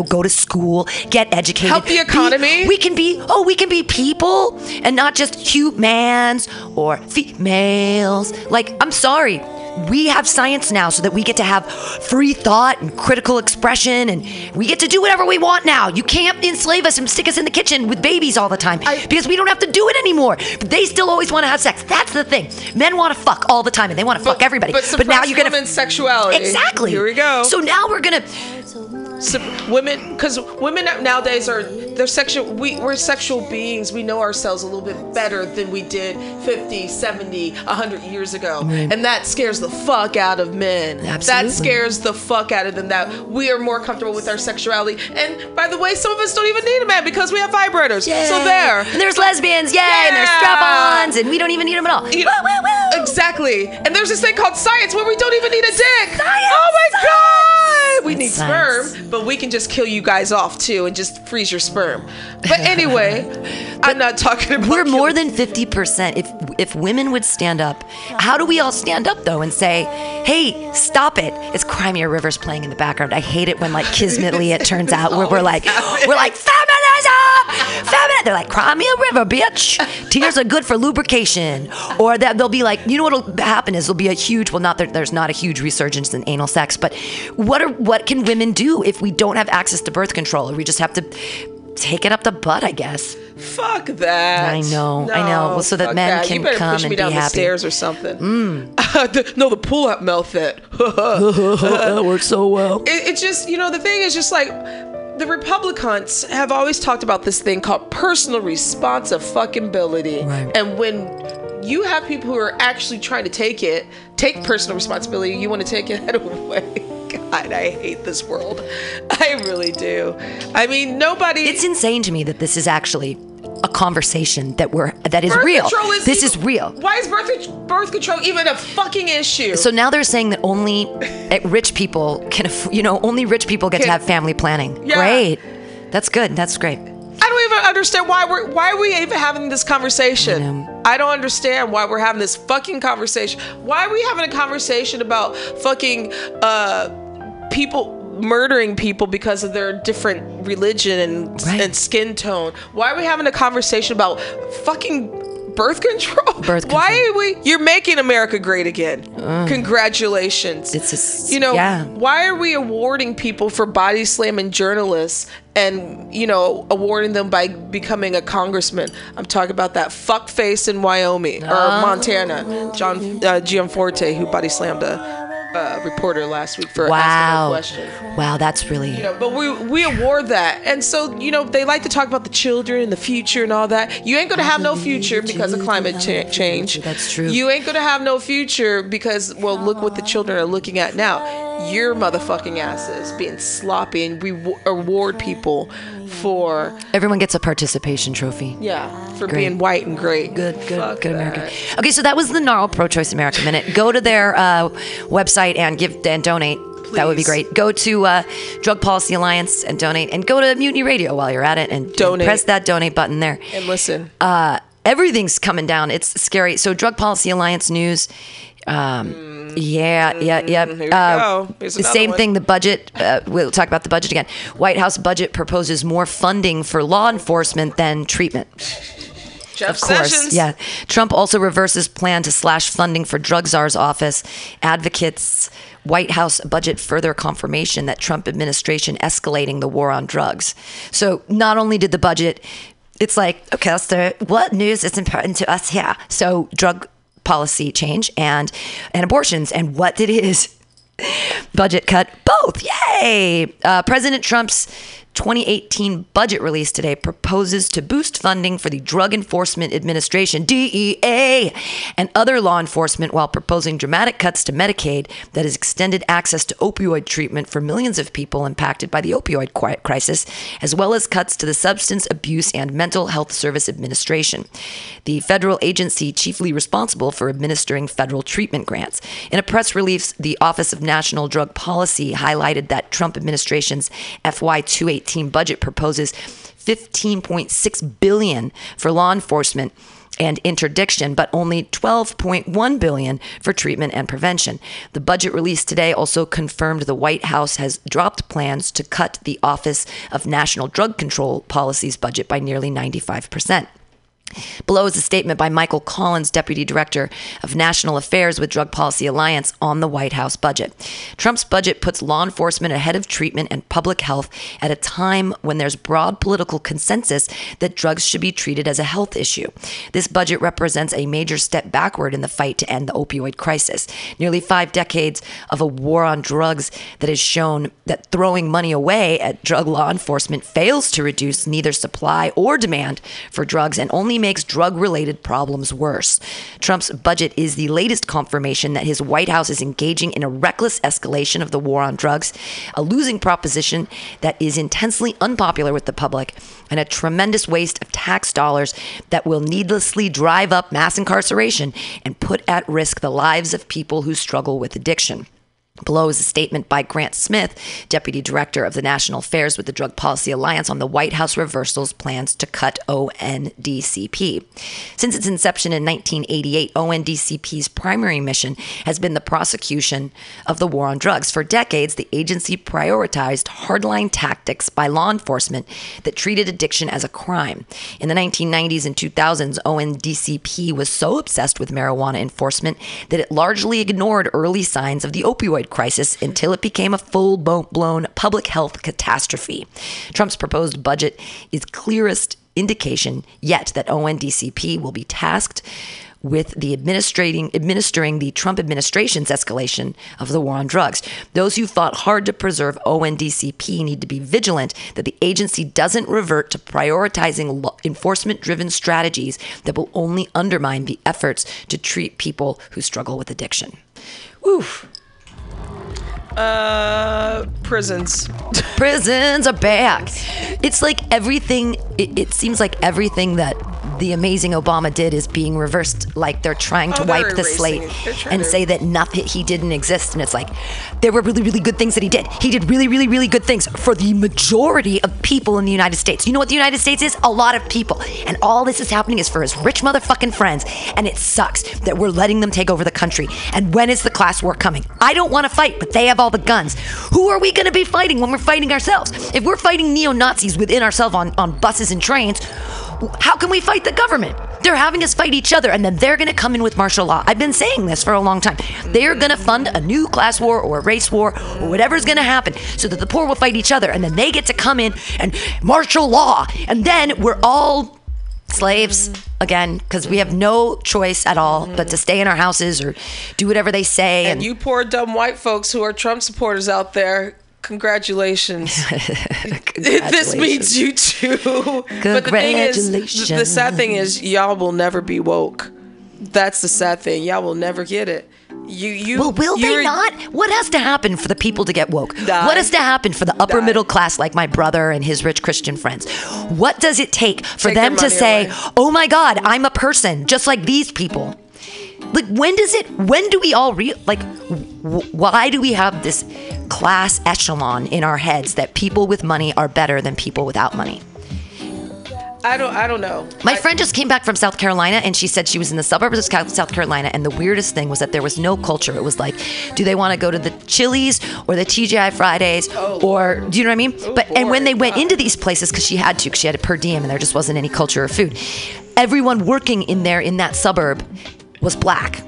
go to school, get educated, help the economy. We can be people and not just humans or females. Like, I'm sorry. We have science now so that we get to have free thought and critical expression, and we get to do whatever we want now. You can't enslave us and stick us in the kitchen with babies all the time because we don't have to do it anymore. But they still always want to have sex. That's the thing. Men want to fuck all the time, and they want to fuck everybody. But now you're going to... sexuality. Exactly. Here we go. So now we're going to... women... Because women nowadays are... They're sexual... We're sexual beings. We know ourselves a little bit better than we did 50, 70, 100 years ago. Mm. And that scares the fuck out of men. Absolutely. That scares the fuck out of them, that we are more comfortable with our sexuality. And by the way, some of us don't even need a man because we have vibrators. Yay. So there. And there's lesbians, yay, yeah. And there's strap-ons, and we don't even need them at all. Woo, woo, woo. Exactly. And there's this thing called science where we don't even need a dick. Science, oh my God! We need science. Sperm, but we can just kill you guys off too and just freeze your sperm. But anyway, I'm not talking about we're more than 50%. If women would stand up, how do we all stand up though and say, hey, stop it? It's Crimea River's playing in the background. I hate it when, like, kismetly it turns out where we're like, feminism! Feminine. They're like, cry me a river, bitch. Tears are good for lubrication. Or that they'll be like, you know what'll happen is there'll be a huge, well, not that there's not a huge resurgence in anal sex, but what can women do if we don't have access to birth control? Or we just have to take it up the butt, I guess. Fuck that. I know, no, I know. Well, so that men can come and be happy. You better push me down the stairs or something. The pull-up method. That works so well. It's just, you know, the thing is just like, the Republicans have always talked about this thing called personal responsibility. Right. And when you have people who are actually trying to take personal responsibility, you want to take it away. God, I hate this world. I really do. I mean, nobody... It's insane to me that this is actually a conversation that is real. This is real. Why is birth control even a fucking issue? So now they're saying that only rich people can... You know, only rich people get to have family planning. Yeah. Great. That's good. That's great. I don't even understand why are we even having this conversation. I don't understand why we're having this fucking conversation. Why are we having a conversation about fucking... people murdering people because of their different religion and skin tone? Why are we having a conversation about fucking birth control? Why are we? You're making America great again. Congratulations. It's a, you know, yeah. Why are we awarding people for body slamming journalists and, you know, awarding them by becoming a congressman? I'm talking about that fuckface in Wyoming or Montana, Gianforte, who body slammed a reporter last week for asking a question. Wow, that's really... You know, but we award that. And so, you know, they like to talk about the children and the future and all that. You ain't going to have no future because of climate change. That's true. You ain't going to have no future because, well, look what the children are looking at now. Your motherfucking asses being sloppy, and we award people for... Everyone gets a participation trophy. Yeah, for being white and great. Good American. Okay, so that was the Gnarl Pro-Choice America Minute. Go to their website and give and donate. Please. That would be great. Go to Drug Policy Alliance and donate, and go to Mutiny Radio while you're at it and donate. Press that donate button there and listen. Everything's coming down. It's scary. So Drug Policy Alliance news. Yeah. Here we go. Same one. Thing. The budget. We'll talk about the budget again. White House budget proposes more funding for law enforcement than treatment. Jeff Sessions. Yeah. Trump also reverses plan to slash funding for drug czar's office. Advocates White House budget further confirmation that Trump administration escalating the war on drugs. So not only did the budget, it's like, okay, so what news is important to us here? So drug policy change and abortions, and what it is. Budget cut, both. Yay! President Trump's 2018 budget release today proposes to boost funding for the Drug Enforcement Administration, DEA, and other law enforcement, while proposing dramatic cuts to Medicaid that has extended access to opioid treatment for millions of people impacted by the opioid crisis, as well as cuts to the Substance Abuse and Mental Health Service Administration, the federal agency chiefly responsible for administering federal treatment grants. In a press release, the Office of National Drug Policy highlighted that Trump administration's FY2018 budget proposes $15.6 billion for law enforcement and interdiction, but only $12.1 billion for treatment and prevention. The budget released today also confirmed the White House has dropped plans to cut the Office of National Drug Control Policy's budget by nearly 95%. Below is a statement by Michael Collins, Deputy Director of National Affairs with Drug Policy Alliance, on the White House budget. Trump's budget puts law enforcement ahead of treatment and public health at a time when there's broad political consensus that drugs should be treated as a health issue. This budget represents a major step backward in the fight to end the opioid crisis. Nearly 5 decades of a war on drugs that has shown that throwing money away at drug law enforcement fails to reduce neither supply or demand for drugs, and only makes drug-related problems worse. Trump's budget is the latest confirmation that his White House is engaging in a reckless escalation of the war on drugs, a losing proposition that is intensely unpopular with the public, and a tremendous waste of tax dollars that will needlessly drive up mass incarceration and put at risk the lives of people who struggle with addiction. Below is a statement by Grant Smith, Deputy Director of the National Affairs with the Drug Policy Alliance, on the White House reversal's plans to cut ONDCP. Since its inception in 1988, ONDCP's primary mission has been the prosecution of the war on drugs. For decades, the agency prioritized hardline tactics by law enforcement that treated addiction as a crime. In the 1990s and 2000s, ONDCP was so obsessed with marijuana enforcement that it largely ignored early signs of the opioid crisis until it became a full-blown public health catastrophe. Trump's proposed budget is clearest indication yet that ONDCP will be tasked with the administering the Trump administration's escalation of the war on drugs. Those who fought hard to preserve ONDCP need to be vigilant that the agency doesn't revert to prioritizing enforcement-driven strategies that will only undermine the efforts to treat people who struggle with addiction. Woof. Prisons. Prisons are back. It's like everything, it seems like everything that the amazing Obama did is being reversed. Like they're trying to wipe the slate and say that nothing, he didn't exist. And it's like, there were really, really good things that he did. He did really, really, really good things for the majority of people in the United States. You know what the United States is? A lot of people. And all this is happening is for his rich motherfucking friends. And it sucks that we're letting them take over the country. And when is the class war coming? I don't want to fight, but they have all the guns. Who are we going to be fighting when we're fighting ourselves? If we're fighting neo-Nazis within ourselves on buses and trains, how can we fight the government? They're having us fight each other, and then they're going to come in with martial law. I've been saying this for a long time. They're going to fund a new class war or a race war or whatever's going to happen so that the poor will fight each other, and then they get to come in and martial law, and then we're all slaves again, because we have no choice at all but to stay in our houses or do whatever they say. And you poor dumb white folks who are Trump supporters out there, congratulations. This means you too. But the thing is, the sad thing is, y'all will never be woke. That's the sad thing. Y'all will never get it. Well, will they not? What has to happen for the people to get woke? What has to happen for the upper middle class like my brother and his rich Christian friends? What does it take for them to say, oh my God, I'm a person just like these people? Like, when do we all why do we have this class echelon in our heads that people with money are better than people without money? I don't know. My friend just came back from South Carolina, and she said she was in the suburbs of South Carolina, and the weirdest thing was that there was no culture. It was like, do they want to go to the Chili's or the TGI Fridays or do you know what I mean? Oh, and when they went into these places, because she had to, because she had a per diem, and there just wasn't any culture or food. Everyone working in that suburb was black.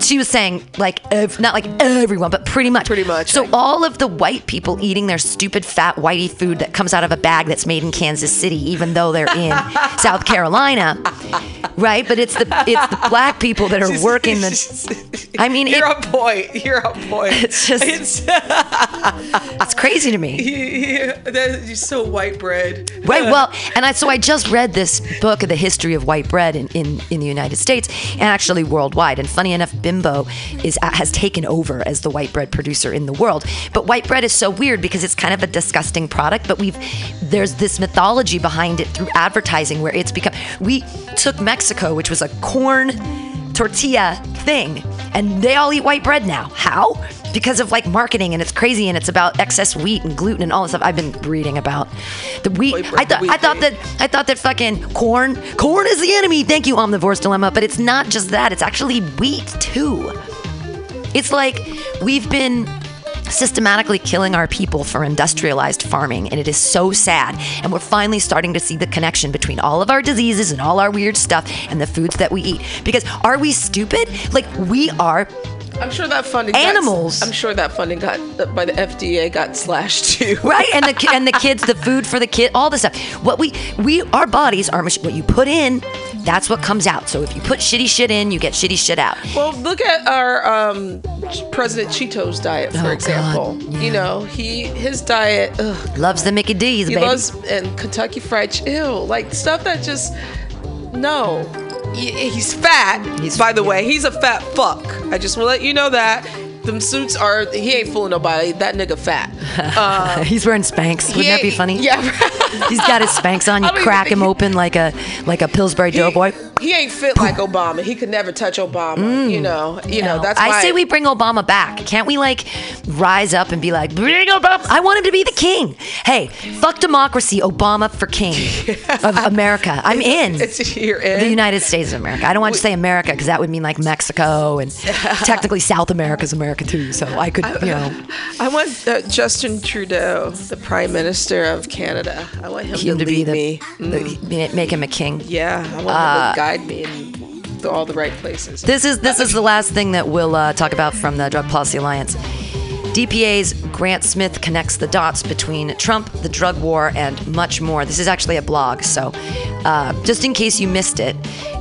She was saying, like, not like everyone, but pretty much. Pretty much. So all of the white people eating their stupid, fat, whitey food that comes out of a bag that's made in Kansas City, even though they're in South Carolina, right? But it's the black people that are working the... I mean... You're on point. You're on point. It's just... It's crazy to me. You're so white bread. Right, well, so I just read this book of the history of white bread in the United States, and actually worldwide, and funny enough, Bimbo has taken over as the white bread producer in the world. But white bread is so weird because it's kind of a disgusting product, but there's this mythology behind it through advertising where it's become... We took Mexico, which was a corn tortilla thing, and they all eat white bread now. How? Because of like marketing, and it's crazy, and it's about excess wheat and gluten and all this stuff I've been reading about. The wheat. I thought that fucking corn is the enemy. Thank you, Omnivore's Dilemma. But it's not just that. It's actually wheat too. It's like we've been systematically killing our people for industrialized farming, and it is so sad, and we're finally starting to see the connection between all of our diseases and all our weird stuff and the foods that we eat. Because are we stupid? Like, we are. I'm sure that funding animals. I'm sure that funding by the FDA got slashed too. Right, and the kids, the food for the kid, all this stuff. What our bodies are what you put in, that's what comes out. So if you put shitty shit in, you get shitty shit out. Well, look at our President Cheeto's diet, for example. Yeah. You know, his diet loves the Mickey D's. He loves and Kentucky Fried Chicken, like stuff that just no. He's fat. By the way, he's a fat fuck. I just want to let you know that. Them suits are... He ain't fooling nobody. That nigga fat. He's wearing Spanx. Wouldn't that be funny? Yeah. He's got his Spanx on. You crack him open like a Pillsbury Doughboy. He ain't fit like Obama. He could never touch Obama. You know. That's why I say we bring Obama back. Can't we like rise up and be like, bring Obama? I want him to be the king. Hey, fuck democracy. Obama for king of America. I'm in. You're in the United States of America. I don't want to say America because that would mean like Mexico and technically South America's America too. So I could, you know. I want Justin Trudeau, the Prime Minister of Canada. I want him to be me. Make him a king. Yeah, I want him to guide me in all the right places. This is the last thing that we'll talk about from the Drug Policy Alliance. DPA's Grant Smith connects the dots between Trump, the drug war, and much more. This is actually a blog, so just in case you missed it,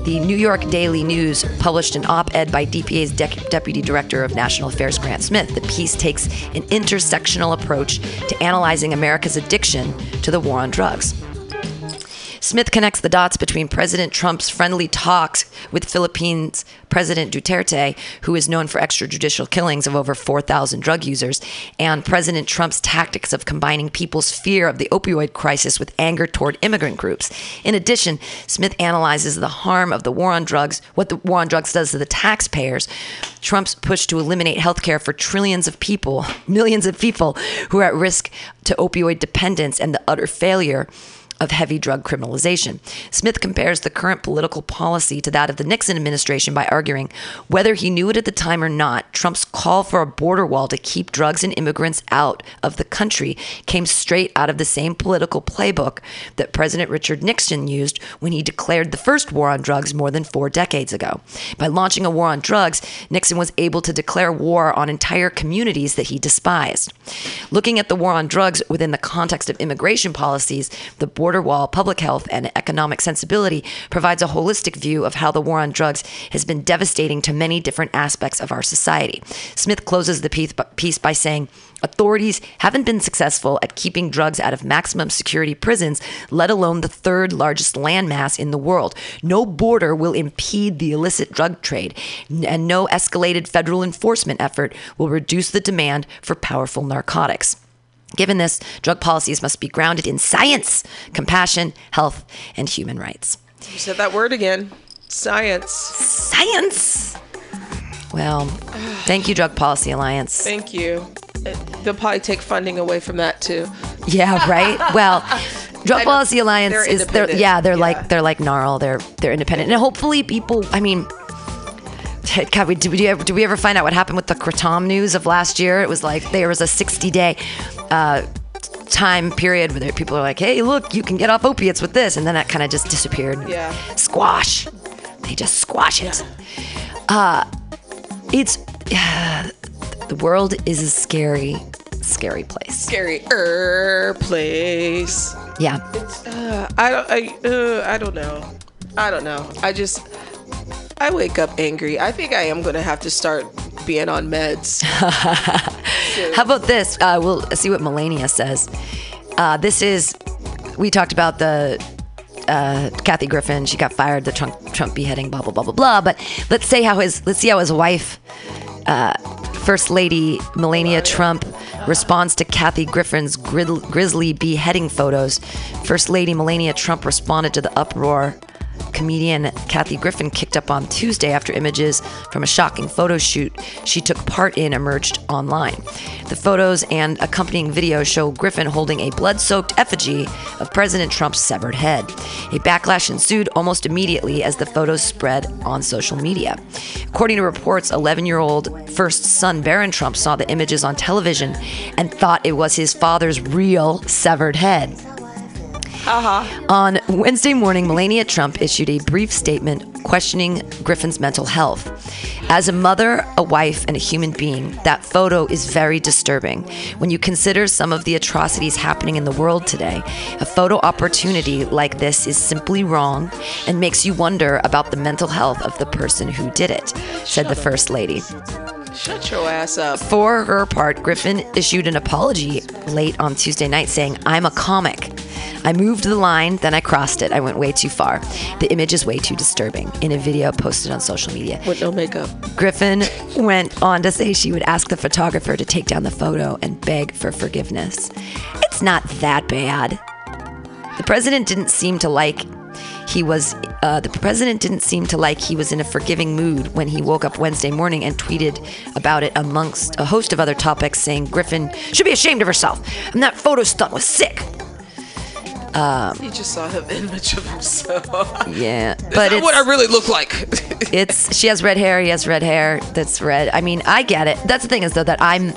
the New York Daily News published an op-ed by DPA's Deputy Director of National Affairs, Grant Smith. The piece takes an intersectional approach to analyzing America's addiction to the war on drugs. Smith connects the dots between President Trump's friendly talks with Philippines President Duterte, who is known for extrajudicial killings of over 4,000 drug users, and President Trump's tactics of combining people's fear of the opioid crisis with anger toward immigrant groups. In addition, Smith analyzes the harm of the war on drugs, what the war on drugs does to the taxpayers, Trump's push to eliminate health care for millions of people who are at risk to opioid dependence, and the utter failure of heavy drug criminalization. Smith compares the current political policy to that of the Nixon administration by arguing, whether he knew it at the time or not, Trump's call for a border wall to keep drugs and immigrants out of the country came straight out of the same political playbook that President Richard Nixon used when he declared the first war on drugs more than 4 decades ago. By launching a war on drugs, Nixon was able to declare war on entire communities that he despised. Looking at the war on drugs within the context of immigration policies, the border wall, public health, and economic sensibility provides a holistic view of how the war on drugs has been devastating to many different aspects of our society. Smith closes the piece by saying, authorities haven't been successful at keeping drugs out of maximum security prisons, let alone the 3rd largest landmass in the world. No border will impede the illicit drug trade, and no escalated federal enforcement effort will reduce the demand for powerful narcotics. Given this, drug policies must be grounded in science, compassion, health, and human rights. You said that word again. Science. Science. Well, thank you, Drug Policy Alliance. Thank you. They'll probably take funding away from that too. Yeah, right? Well, Drug Policy Alliance they're like NARAL. They're independent. And hopefully people, I mean, God, did we ever find out what happened with the Kratom news of last year? It was like there was a 60-day time period where people are like, hey, look, you can get off opiates with this. And then that kind of just disappeared. Yeah. Squash. They just squash it. Yeah. The world is a scary, scary place. Scarier place. Yeah. It's, I don't know. I wake up angry. I think I am going to have to start being on meds. How about this? We'll see what Melania says. We talked about the Kathy Griffin. She got fired, the Trump beheading, blah, blah, blah, blah, blah. But let's see how his wife, First Lady Melania Trump, responds to Kathy Griffin's grisly beheading photos. First Lady Melania Trump responded to the uproar comedian Kathy Griffin kicked up on Tuesday after images from a shocking photo shoot she took part in emerged online. The photos and accompanying video show Griffin holding a blood-soaked effigy of President Trump's severed head. A backlash ensued almost immediately as the photos spread on social media. According to reports, 11-year-old first son Barron Trump saw the images on television and thought it was his father's real severed head. Uh-huh. On Wednesday morning, Melania Trump issued a brief statement questioning Griffin's mental health. As a mother, a wife, and a human being, that photo is very disturbing. When you consider some of the atrocities happening in the world today, a photo opportunity like this is simply wrong and makes you wonder about the mental health of the person who did it, said the First Lady. Shut your ass up. For her part, Griffin issued an apology late on Tuesday night saying, I'm a comic. I moved the line, then I crossed it. I went way too far. The image is way too disturbing. In a video posted on social media. With no makeup. Griffin went on to say she would ask the photographer to take down the photo and beg for forgiveness. It's not that bad. The president didn't seem to like He was, the president didn't seem to like he was in a forgiving mood when he woke up Wednesday morning and tweeted about it amongst a host of other topics, saying Griffin should be ashamed of herself and that photo stunt was sick. You just saw an image of himself. Yeah, but it's what I really look like. It's she has red hair. He has red hair that's red. I mean, I get it. That's the thing is though that I'm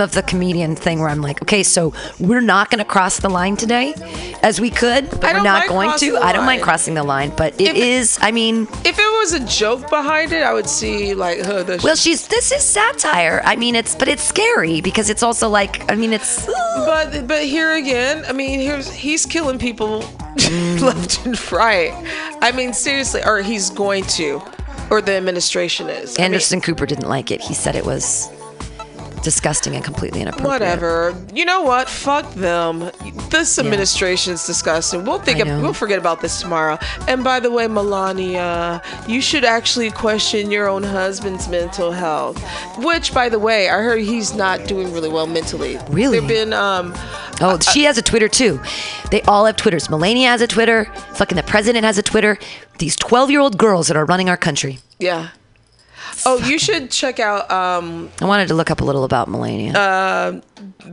of the comedian thing where I'm like, okay, so we're not going to cross the line today, as we could, but we're not going to. I don't mind crossing the line, but it is. I mean, if it was a joke behind it, I would see like her. Well, this is satire. I mean, it's scary because it's also like, I mean, it's. But here again, I mean, he's killing people left and right. I mean, seriously, or he's going to, or the administration is. Anderson Cooper didn't like it. He said it was disgusting and completely inappropriate. Whatever. You know what? Fuck them. This administration's disgusting. We'll forget about this tomorrow. And by the way, Melania, you should actually question your own husband's mental health. Which, by the way, I heard he's not doing really well mentally. Really? There've been she has a Twitter too. They all have Twitters. Melania has a Twitter. Fucking the president has a Twitter. These 12-year-old girls that are running our country. Yeah. Oh, you should check out... I wanted to look up a little about Melania.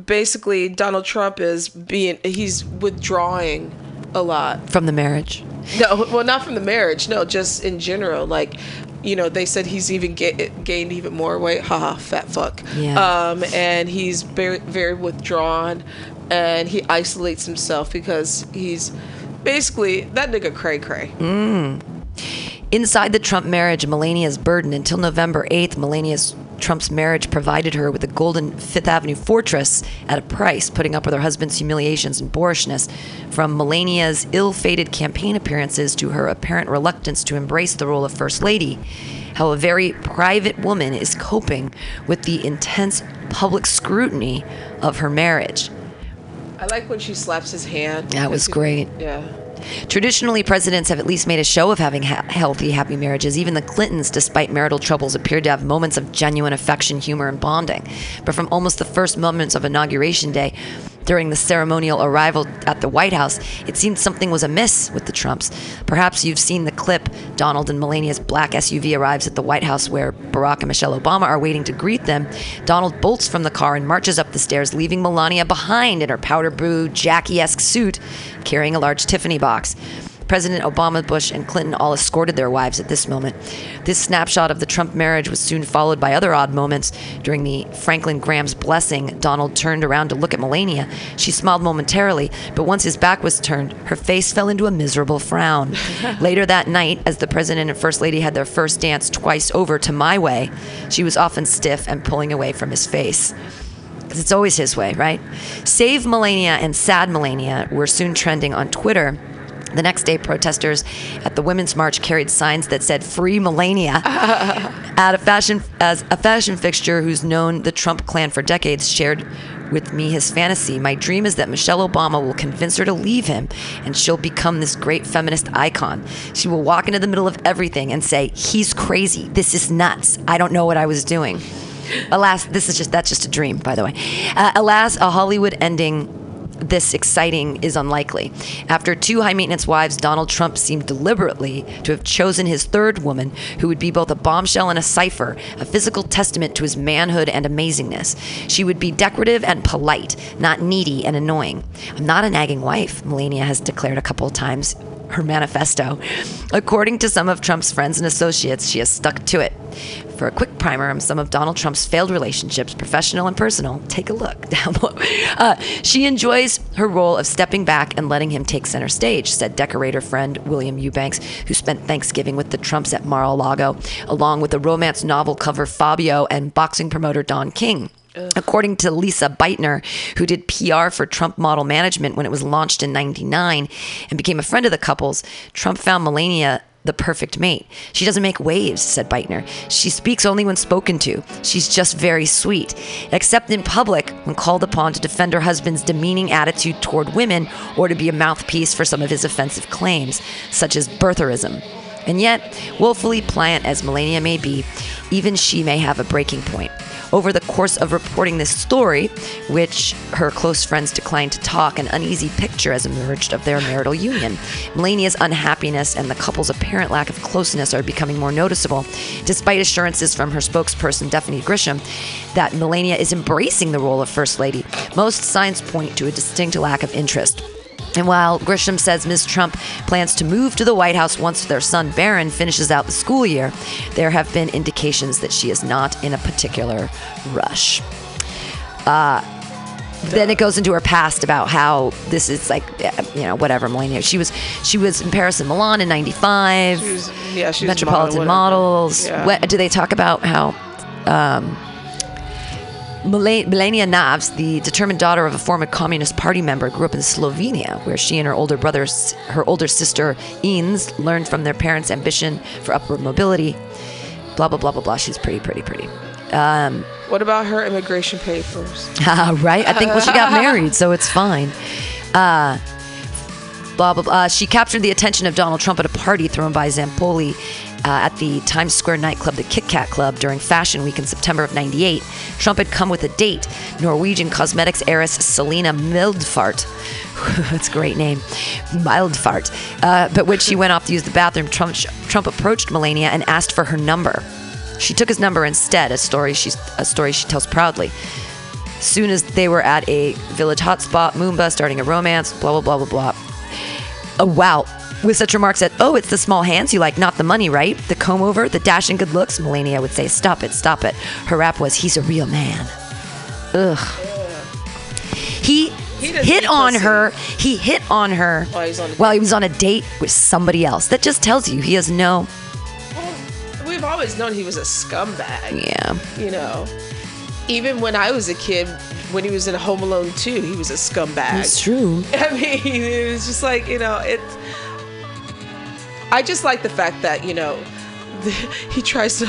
Basically, Donald Trump he's withdrawing a lot. From the marriage? No, well, not from the marriage. No, just in general. Like, you know, they said he's even gained even more weight. Haha, fat fuck. Yeah. And he's very, very withdrawn. And he isolates himself because he's... Basically, that nigga cray-cray. Mm. Inside the Trump marriage, Melania's burden. Until November 8th, Trump's marriage provided her with a golden Fifth Avenue fortress at a price, putting up with her husband's humiliations and boorishness. From Melania's ill-fated campaign appearances to her apparent reluctance to embrace the role of First Lady, how a very private woman is coping with the intense public scrutiny of her marriage. I like when she slaps his hand. That was great. Yeah. Traditionally, presidents have at least made a show of having healthy, happy marriages. Even the Clintons, despite marital troubles, appeared to have moments of genuine affection, humor, and bonding. But from almost the first moments of Inauguration Day, during the ceremonial arrival at the White House, it seemed something was amiss with the Trumps. Perhaps you've seen the clip. Donald and Melania's black SUV arrives at the White House where Barack and Michelle Obama are waiting to greet them. Donald bolts from the car and marches up the stairs, leaving Melania behind in her powder blue, Jackie-esque suit, carrying a large Tiffany box. President Obama, Bush, and Clinton all escorted their wives at this moment. This snapshot of the Trump marriage was soon followed by other odd moments. During the Franklin Graham's blessing, Donald turned around to look at Melania. She smiled momentarily, but once his back was turned, her face fell into a miserable frown. Later that night, as the president and first lady had their first dance twice over to "My Way," she was often stiff and pulling away from his face. Because it's always his way, right? Save Melania and Sad Melania were soon trending on Twitter. The next day, protesters at the Women's March carried signs that said "Free Melania." As a fashion fixture who's known the Trump clan for decades shared with me his fantasy. My dream is that Michelle Obama will convince her to leave him and she'll become this great feminist icon. She will walk into the middle of everything and say, "He's crazy. This is nuts. I don't know what I was doing." Alas, that's just a dream, by the way. Alas, a Hollywood ending this exciting is unlikely. After two high-maintenance wives, Donald Trump seemed deliberately to have chosen his third woman, who would be both a bombshell and a cipher, a physical testament to his manhood and amazingness. She would be decorative and polite, not needy and annoying. "I'm not a nagging wife," Melania has declared a couple of times. Her manifesto. According to some of Trump's friends and associates, she has stuck to it. For a quick primer on some of Donald Trump's failed relationships, professional and personal, take a look down below. She enjoys her role of stepping back and letting him take center stage, said decorator friend William Eubanks, who spent Thanksgiving with the Trumps at Mar-a-Lago, along with the romance novel cover Fabio and boxing promoter Don King. According to Lisa Beitner, who did PR for Trump Model Management when it was launched in 1999 and became a friend of the couple's, Trump found Melania the perfect mate. "She doesn't make waves," said Beitner. "She speaks only when spoken to. She's just very sweet. Except in public, when called upon to defend her husband's demeaning attitude toward women or to be a mouthpiece for some of his offensive claims, such as birtherism." And yet, woefully pliant as Melania may be, even she may have a breaking point. Over the course of reporting this story, which her close friends declined to talk, an uneasy picture has emerged of their marital union. Melania's unhappiness and the couple's apparent lack of closeness are becoming more noticeable, despite assurances from her spokesperson, Stephanie Grisham, that Melania is embracing the role of First Lady. Most signs point to a distinct lack of interest. And while Grisham says Ms. Trump plans to move to the White House once their son Barron finishes out the school year, there have been indications that she is not in a particular rush. Then it goes into her past about how this is like, you know, whatever, Melania. She was in Paris and Milan in '95. She was Metropolitan models. Yeah. What, do they talk about how... Melania Navs, the determined daughter of a former Communist Party member, grew up in Slovenia, where she and her older sister Ines learned from their parents' ambition for upward mobility. Blah, blah, blah, blah, blah. She's pretty. What about her immigration papers? Right? I think, well, she got married, so it's fine. Blah, blah, blah. She captured the attention of Donald Trump at a party thrown by Zampoli at the Times Square nightclub, the Kit Kat Club, during Fashion Week in September of '98. Trump had come with a date. Norwegian cosmetics heiress Selena Mildfart. That's a great name. Mildfart. But when she went off to use the bathroom, Trump approached Melania and asked for her number. She took his number instead, a story she tells proudly. Soon as they were at a village hotspot, Moomba, starting a romance, blah, blah, blah, blah, blah. Oh, wow. With such remarks that, oh, it's the small hands you like, not the money, right? The comb-over, the dashing good looks, Melania would say, stop it. Her rap was, he's a real man. Ugh. He hit on her while he was on a date with somebody else. That just tells you he has no... Well, we've always known he was a scumbag. Yeah. You know, even when I was a kid... When he was in Home Alone 2, he was a scumbag. That's true. I mean, it was just like, you know, it's... I just like the fact that, you know, he tries to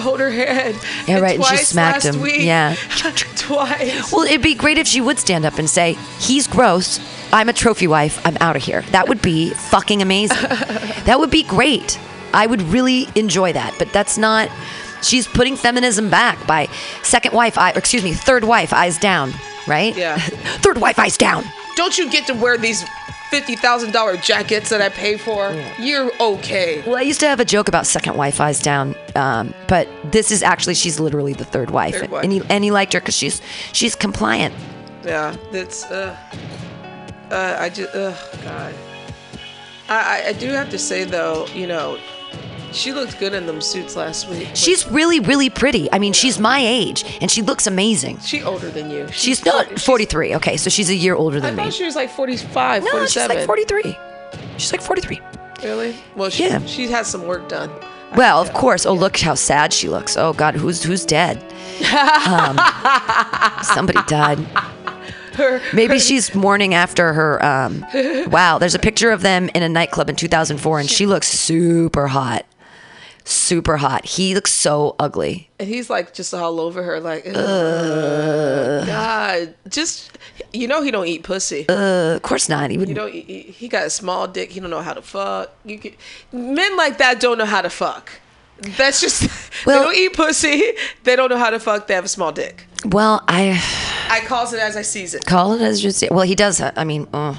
hold her hand. Yeah, right, and she smacked him. Week, yeah. Twice. Well, it'd be great if she would stand up and say, he's gross, I'm a trophy wife, I'm out of here. That would be fucking amazing. That would be great. I would really enjoy that, but that's not... She's putting feminism back by third wife, eyes down, right? Yeah. Third wife, eyes down. Don't you get to wear these $50,000 jackets that I pay for? Yeah. You're okay. Well, I used to have a joke about second wife, eyes down, but this is actually, she's literally the third wife. And he liked her because she's compliant. Yeah, that's, God. I do have to say, though, you know, she looked good in them suits last week. She's really, really pretty. I mean, she's my age, and she looks amazing. She's older than you. She's not 43. Okay, so she's a year older than me. I thought she was like 45, 47. No, she's like 43. Really? Well, she has some work done. Well, of course. Oh, look how sad she looks. Oh, God, who's dead? Somebody died. Maybe she's mourning after her. Wow, there's a picture of them in a nightclub in 2004, and she looks super hot. He looks so ugly, and he's like just all over her, like, God, just, you know, he don't eat pussy. Of course not. He wouldn't. You know, he got a small dick. He don't know how to fuck. Men like that don't know how to fuck. That's just they don't eat pussy. They don't know how to fuck. They have a small dick. Well, I calls it as I sees it. Well, he does. I mean, poor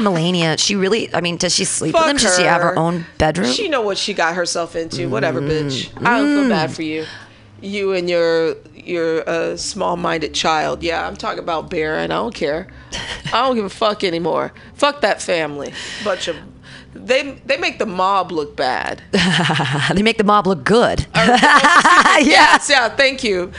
Melania. She really. I mean, does she sleep with him? Does she have her own bedroom? She know what she got herself into. Whatever, bitch. I don't feel bad for you. You and your small-minded child. Yeah, I'm talking about Barron. I don't care. I don't give a fuck anymore. Fuck that family. Bunch of. They make the mob look bad. They make the mob look good. Yeah. Thank you.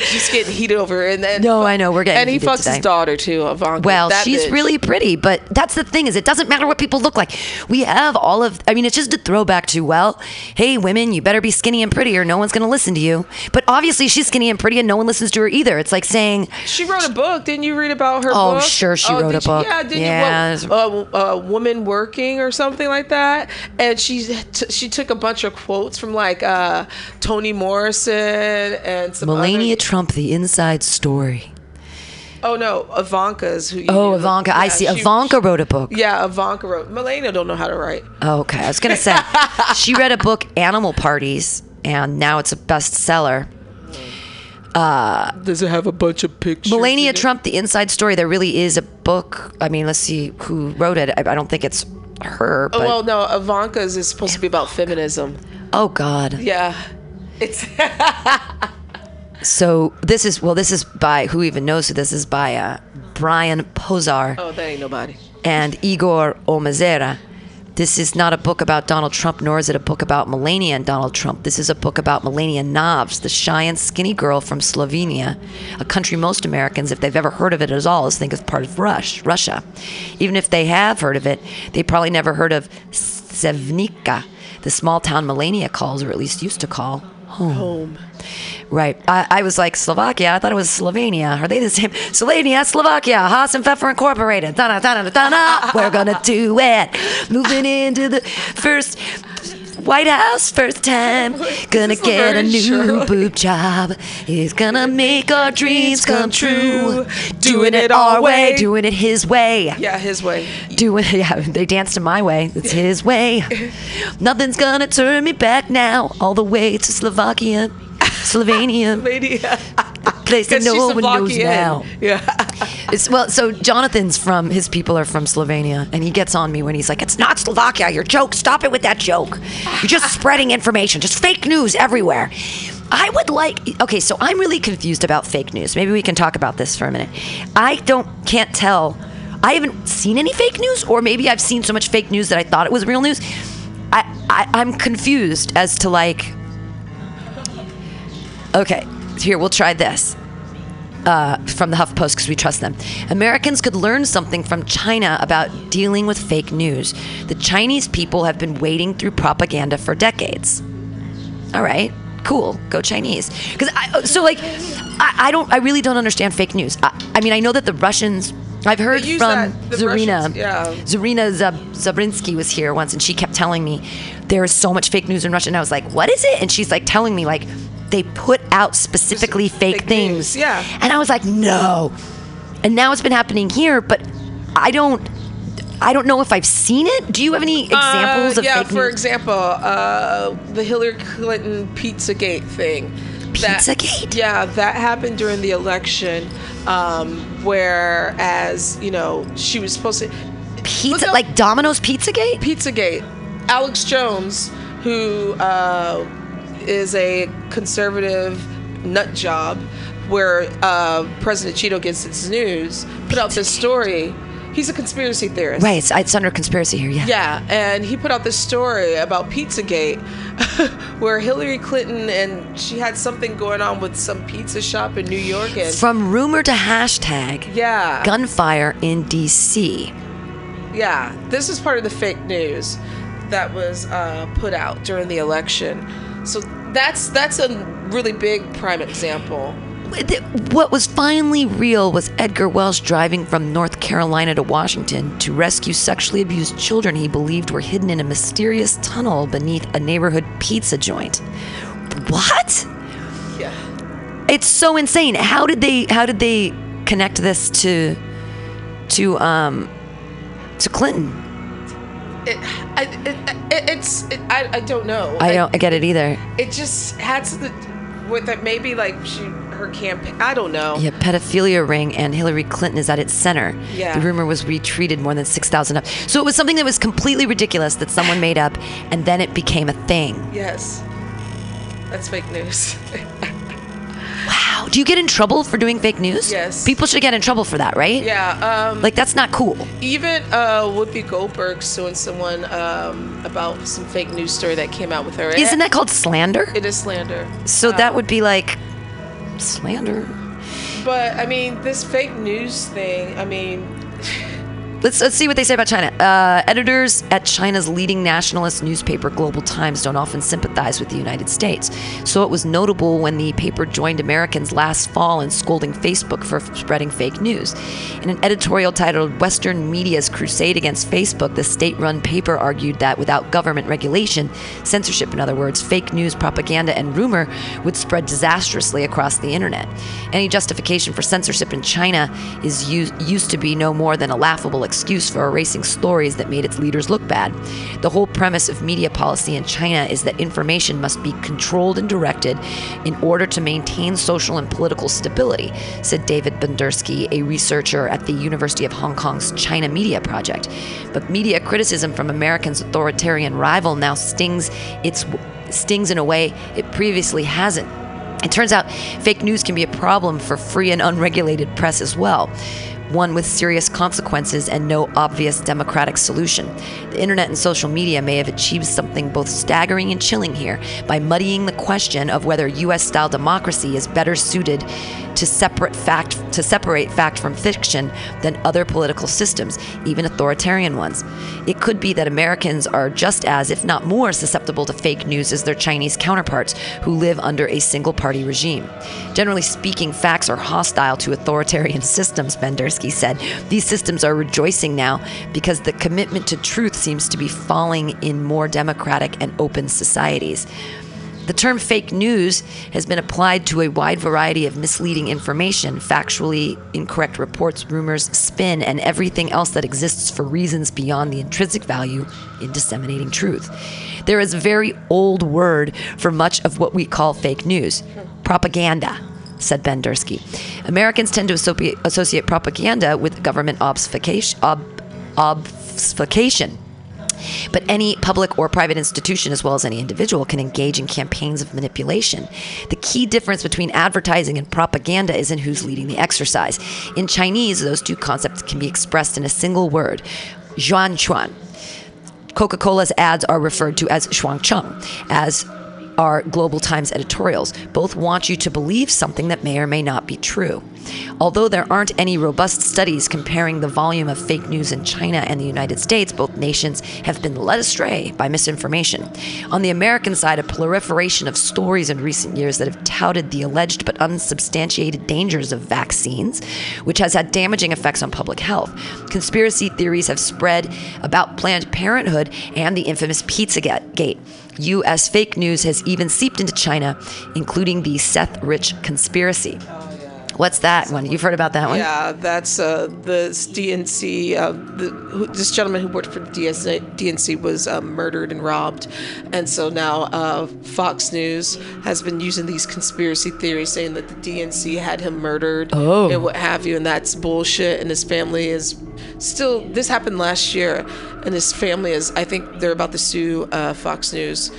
Just getting heated over, and then I know we're getting. And he fucks his daughter too, Ivanka. Well, she's really pretty, but that's the thing is, it doesn't matter what people look like. We have all of. I mean, it's just a throwback to hey, women, you better be skinny and pretty, or no one's going to listen to you. But obviously, she's skinny and pretty, and no one listens to her either. It's like saying she wrote a book. Didn't you read about her? Oh, book? Sure, she wrote a book. Yeah, did you? A woman working or something like that, and she took a bunch of quotes from like Toni Morrison and some Melania. Trump, the inside story. Oh no, Ivanka's who you knew. Ivanka, yeah, I see. Ivanka wrote a book. Yeah, Ivanka wrote. Melania don't know how to write. Okay, I was gonna say she read a book, Animal Parties, and now it's a bestseller. Does it have a bunch of pictures? Melania Trump, The Inside Story. There really is a book. I mean, let's see who wrote it. I don't think it's her. But well, no, Ivanka's is supposed to be about feminism. Oh, God. Yeah. It's... So this is by, who even knows who this is by, Brian Posar. Oh, that ain't nobody. And Igor Omezera. This is not a book about Donald Trump, nor is it a book about Melania and Donald Trump. This is a book about Melania Knobs, the shy and skinny girl from Slovenia, a country most Americans, if they've ever heard of it at all, think it's part of Russia. Even if they have heard of it, they probably never heard of Sevnica, the small town Melania calls, or at least used to call, home. Right. I was like, Slovakia? I thought it was Slovenia. Are they the same? Slovenia, Slovakia, Haas and Pfeffer Incorporated. Da-na, da-na, da-na. We're gonna do it. Moving into the first White House, first time. Gonna get a new boob job. He's gonna make our dreams come true. Doing it our way. Doing it his way. Yeah, his way. Yeah, they danced in my way. It's his way. Nothing's gonna turn me back now. All the way to Slovakia. Slovenia. The place that no one knows now. Yeah. So Jonathan's from, his people are from Slovenia, and he gets on me when he's like, it's not Slovakia, your joke, stop it with that joke. You're just spreading information, just fake news everywhere. So I'm really confused about fake news. Maybe we can talk about this for a minute. I can't tell. I haven't seen any fake news, or maybe I've seen so much fake news that I thought it was real news. I'm confused as to like, okay, here, we'll try this from the HuffPost because we trust them. Americans could learn something from China about dealing with fake news. The Chinese people have been wading through propaganda for decades. All right, cool, go Chinese. I really don't understand fake news. I mean, I know that the Russians... I've heard from Zarina. Yeah. Zarina Zabrinsky was here once, and she kept telling me there is so much fake news in Russia. And I was like, what is it? And she's like telling me like they put out specifically fake things. Yeah. And I was like, no. And now it's been happening here, but I don't know if I've seen it. Do you have any examples of fake news? Yeah, for example, the Hillary Clinton Pizzagate thing. Pizzagate? That happened during the election, whereas, you know, she was supposed to... Pizza, like Domino's Pizzagate? Pizzagate. Alex Jones, who is a conservative nut job, where President Cheeto gets his news, put out this story... He's a conspiracy theorist. Right, it's under conspiracy here, yeah. Yeah, and he put out this story about Pizzagate where Hillary Clinton, and she had something going on with some pizza shop in New York. And from rumor to hashtag gunfire in D.C. Yeah, this is part of the fake news that was put out during the election. So that's a really big prime example. What was finally real was Edgar Welsh driving from North Carolina to Washington to rescue sexually abused children he believed were hidden in a mysterious tunnel beneath a neighborhood pizza joint. What? Yeah. It's so insane. How did they connect this to Clinton? I don't know. I get it either. It just had something with that, maybe like her campaign, I don't know. Yeah, pedophilia ring and Hillary Clinton is at its center. Yeah. The rumor was retweeted more than 6,000 times. So it was something that was completely ridiculous that someone made up, and then it became a thing. Yes. That's fake news. Wow. Do you get in trouble for doing fake news? Yes. People should get in trouble for that, right? Yeah. That's not cool. Even Whoopi Goldberg suing someone about some fake news story that came out with her. Isn't that called slander? It is slander. So that would be like... slander. But I mean, this fake news thing, I mean, let's see what they say about China. Editors at China's leading nationalist newspaper Global Times don't often sympathize with the United States, so it was notable when the paper joined Americans last fall in scolding Facebook for spreading fake news. In an editorial titled Western Media's Crusade Against Facebook, the state-run paper argued that without government regulation, censorship in other words, fake news, propaganda, and rumor would spread disastrously across the internet. Any justification for censorship in China used to be no more than a laughable experience excuse for erasing stories that made its leaders look bad. The whole premise of media policy in China is that information must be controlled and directed in order to maintain social and political stability, said David Bendersky, a researcher at the University of Hong Kong's China Media Project. But media criticism from America's authoritarian rival now stings in a way it previously hasn't. It turns out fake news can be a problem for free and unregulated press as well, one with serious consequences and no obvious democratic solution. The internet and social media may have achieved something both staggering and chilling here by muddying the question of whether U.S.-style democracy is better suited to separate fact from fiction than other political systems, even authoritarian ones. It could be that Americans are just as, if not more, susceptible to fake news as their Chinese counterparts who live under a single-party regime. Generally speaking, facts are hostile to authoritarian systems, Bendersky said. These systems are rejoicing now because the commitment to truth seems to be falling in more democratic and open societies. The term fake news has been applied to a wide variety of misleading information, factually incorrect reports, rumors, spin, and everything else that exists for reasons beyond the intrinsic value in disseminating truth. There is a very old word for much of what we call fake news, propaganda, said Bendersky. Americans tend to associate propaganda with government obfuscation. But any public or private institution, as well as any individual, can engage in campaigns of manipulation. The key difference between advertising and propaganda is in who's leading the exercise. In Chinese, those two concepts can be expressed in a single word, zhuangchuan. Coca-Cola's ads are referred to as shuangcheng, as are Global Times editorials. Both want you to believe something that may or may not be true. Although there aren't any robust studies comparing the volume of fake news in China and the United States, both nations have been led astray by misinformation. On the American side, a proliferation of stories in recent years that have touted the alleged but unsubstantiated dangers of vaccines, which has had damaging effects on public health. Conspiracy theories have spread about Planned Parenthood and the infamous Pizzagate. U.S. fake news has even seeped into China, including the Seth Rich conspiracy. What's that one? You've heard about that one? Yeah, that's the DNC. This gentleman who worked for the DNC was murdered and robbed. And so now Fox News has been using these conspiracy theories saying that the DNC had him murdered and what have you. And that's bullshit. And his family is still, this happened last year. And his family is, I think they're about to sue Fox News.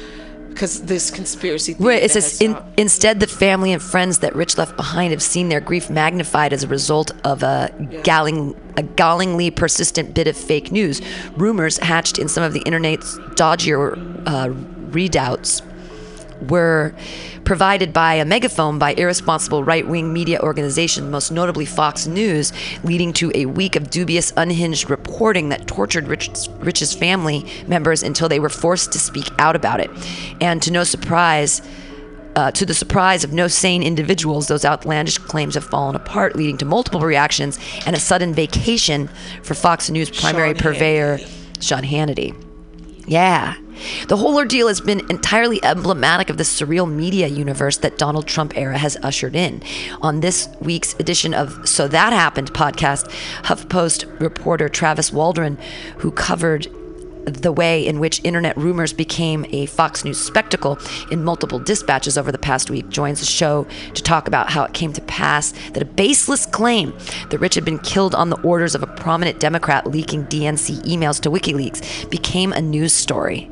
Because this conspiracy theory. Right, it says, instead, the family and friends that Rich left behind have seen their grief magnified as a result of a gallingly persistent bit of fake news. Rumors hatched in some of the internet's dodgier redoubts were provided by a megaphone by irresponsible right-wing media organizations, most notably Fox News, leading to a week of dubious, unhinged reporting that tortured Rich's family members until they were forced to speak out about it. And to the surprise of no sane individuals, those outlandish claims have fallen apart, leading to multiple reactions and a sudden vacation for Fox News primary purveyor, Sean Hannity. Yeah. The whole ordeal has been entirely emblematic of the surreal media universe that Donald Trump era has ushered in. On this week's edition of So That Happened podcast, HuffPost reporter Travis Waldron, who covered the way in which internet rumors became a Fox News spectacle in multiple dispatches over the past week, joins the show to talk about how it came to pass that a baseless claim that Rich had been killed on the orders of a prominent Democrat leaking DNC emails to WikiLeaks became a news story.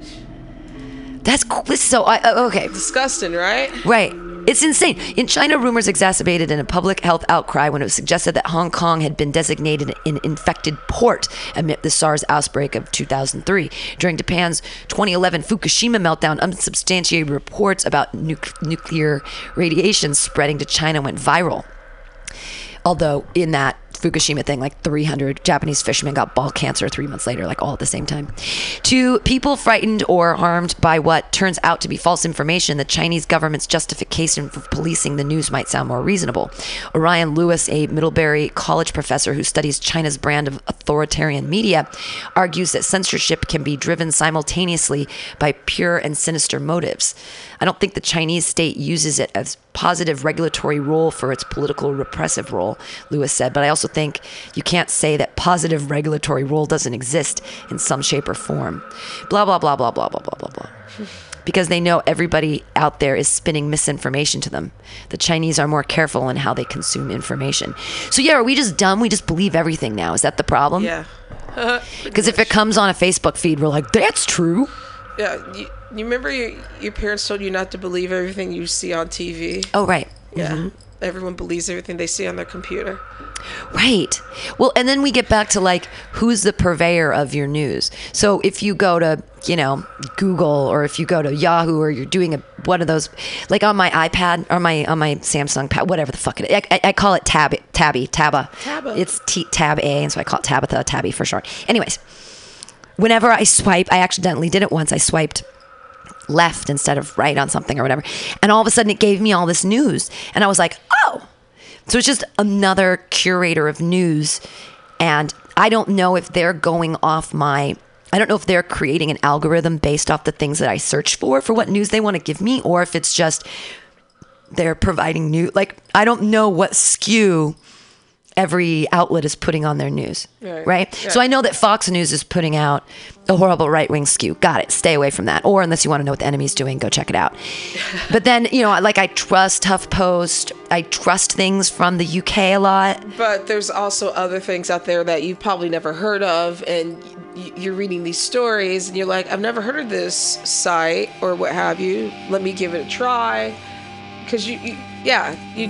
That's okay. Disgusting, right? Right. It's insane. In China, rumors exacerbated in a public health outcry when it was suggested that Hong Kong had been designated an infected port amid the SARS outbreak of 2003. During Japan's 2011 Fukushima meltdown, unsubstantiated reports about nuclear radiation spreading to China went viral. Although in that Fukushima thing, like 300 Japanese fishermen got ball cancer 3 months later, like all at the same time. To people frightened or harmed by what turns out to be false information, the Chinese government's justification for policing the news might sound more reasonable. Orion Lewis, a Middlebury College professor who studies China's brand of authoritarian media, argues that censorship can be driven simultaneously by pure and sinister motives. I don't think the Chinese state uses it as positive regulatory role for its political repressive role, Lewis said, but I also also think you can't say that positive regulatory rule doesn't exist in some shape or form. Blah, blah, blah, blah, blah, blah, blah, blah, blah. Because they know everybody out there is spinning misinformation to them. The Chinese are more careful in how they consume information. So yeah, are we just dumb? We just believe everything now. Is that the problem? Yeah. Because if it comes on a Facebook feed, we're like, that's true. Yeah. You remember your parents told you not to believe everything you see on TV? Oh, right. Yeah. Mm-hmm. Everyone believes everything they see on their computer. Right. Well, and then we get back to like, who's the purveyor of your news? So if you go to, you know, Google, or if you go to Yahoo, or you're doing one of those, like on my iPad or on my Samsung pad, whatever the fuck it is. I call it Tabba. It's Tab A, and so I call it Tabitha, Tabby for short. Anyways, whenever I swipe, I accidentally did it once. I swiped left instead of right on something or whatever. And all of a sudden it gave me all this news. And I was like, oh. So it's just another curator of news. And I don't know if they're going off I don't know if they're creating an algorithm based off the things that I search for what news they want to give me, or if it's just they're providing new, like, I don't know what skew every outlet is putting on their news, right? So I know that Fox News is putting out a horrible right-wing skew. Got it. Stay away from that. Or unless you want to know what the enemy's doing, go check it out. But then, you know, like I trust HuffPost. I trust things from the UK a lot. But there's also other things out there that you've probably never heard of, and you're reading these stories, and you're like, I've never heard of this site or what have you. Let me give it a try. Because you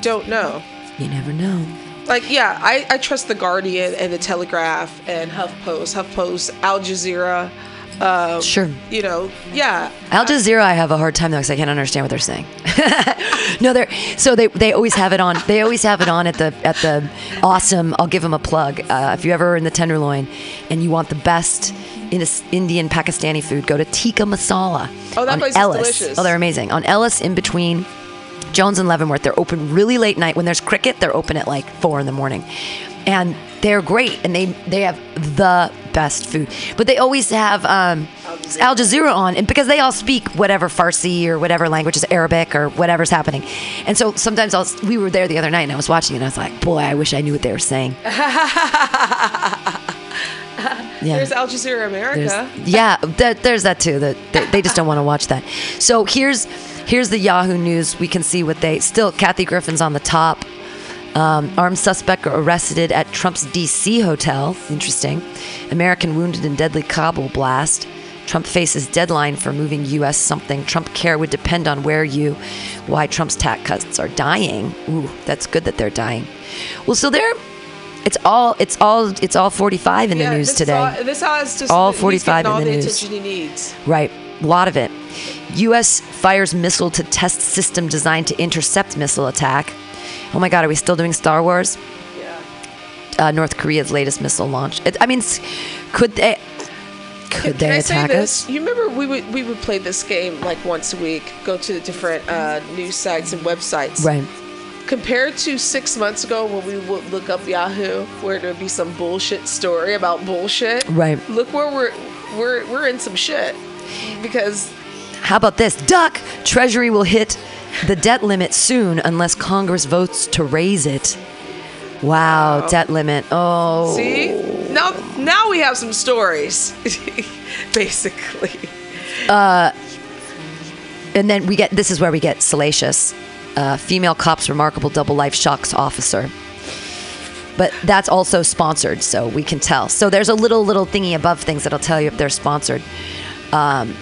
don't know. You never know. Like, yeah, I trust The Guardian and The Telegraph and HuffPost, Al Jazeera. Sure. You know, yeah. Al Jazeera, I have a hard time though, because I can't understand what they're saying. No, they always have it on. They always have it on at the awesome. I'll give them a plug. If you're ever in the Tenderloin and you want the best Indian Pakistani food, go to Tikka Masala. Oh, that place is delicious. Oh, they're amazing on Ellis in between Jones and Leavenworth. They're open really late night. When there's cricket, they're open at like 4 a.m. And they're great. And they have the best food. But they always have Al Jazeera on. And because they all speak whatever Farsi or whatever language is Arabic or whatever's happening. And so sometimes we were there the other night and I was watching it and I was like, boy, I wish I knew what they were saying. Yeah. There's Al Jazeera America. There's that too. They just don't want to watch that. So here's the Yahoo News. We can see what they still. Kathy Griffin's on the top. Armed suspect arrested at Trump's D.C. hotel. Interesting. American wounded in deadly Kabul blast. Trump faces deadline for moving U.S. something. Trump care would depend on why Trump's tax cuts are dying. Ooh, that's good that they're dying. Well, so they're. It's all 45 in the news today. All 45 in the news. Attention he needs. Right, a lot of it. U.S. fires missile to test system designed to intercept missile attack. Oh my God, are we still doing Star Wars? Yeah. North Korea's latest missile launch. Could they attack us? You remember we would play this game like once a week. Go to the different news sites and websites. Right. Compared to 6 months ago when we would look up Yahoo, where there'd be some bullshit story about bullshit. Right. Look where we're in some shit. Because how about this? Duck! Treasury will hit the debt limit soon unless Congress votes to raise it. Wow. Debt limit. Oh. See? Now we have some stories. Basically. And then this is where we get salacious. Female cop's remarkable double life shocks officer. But that's also sponsored, so we can tell. So there's a little thingy above things that'll tell you if they're sponsored and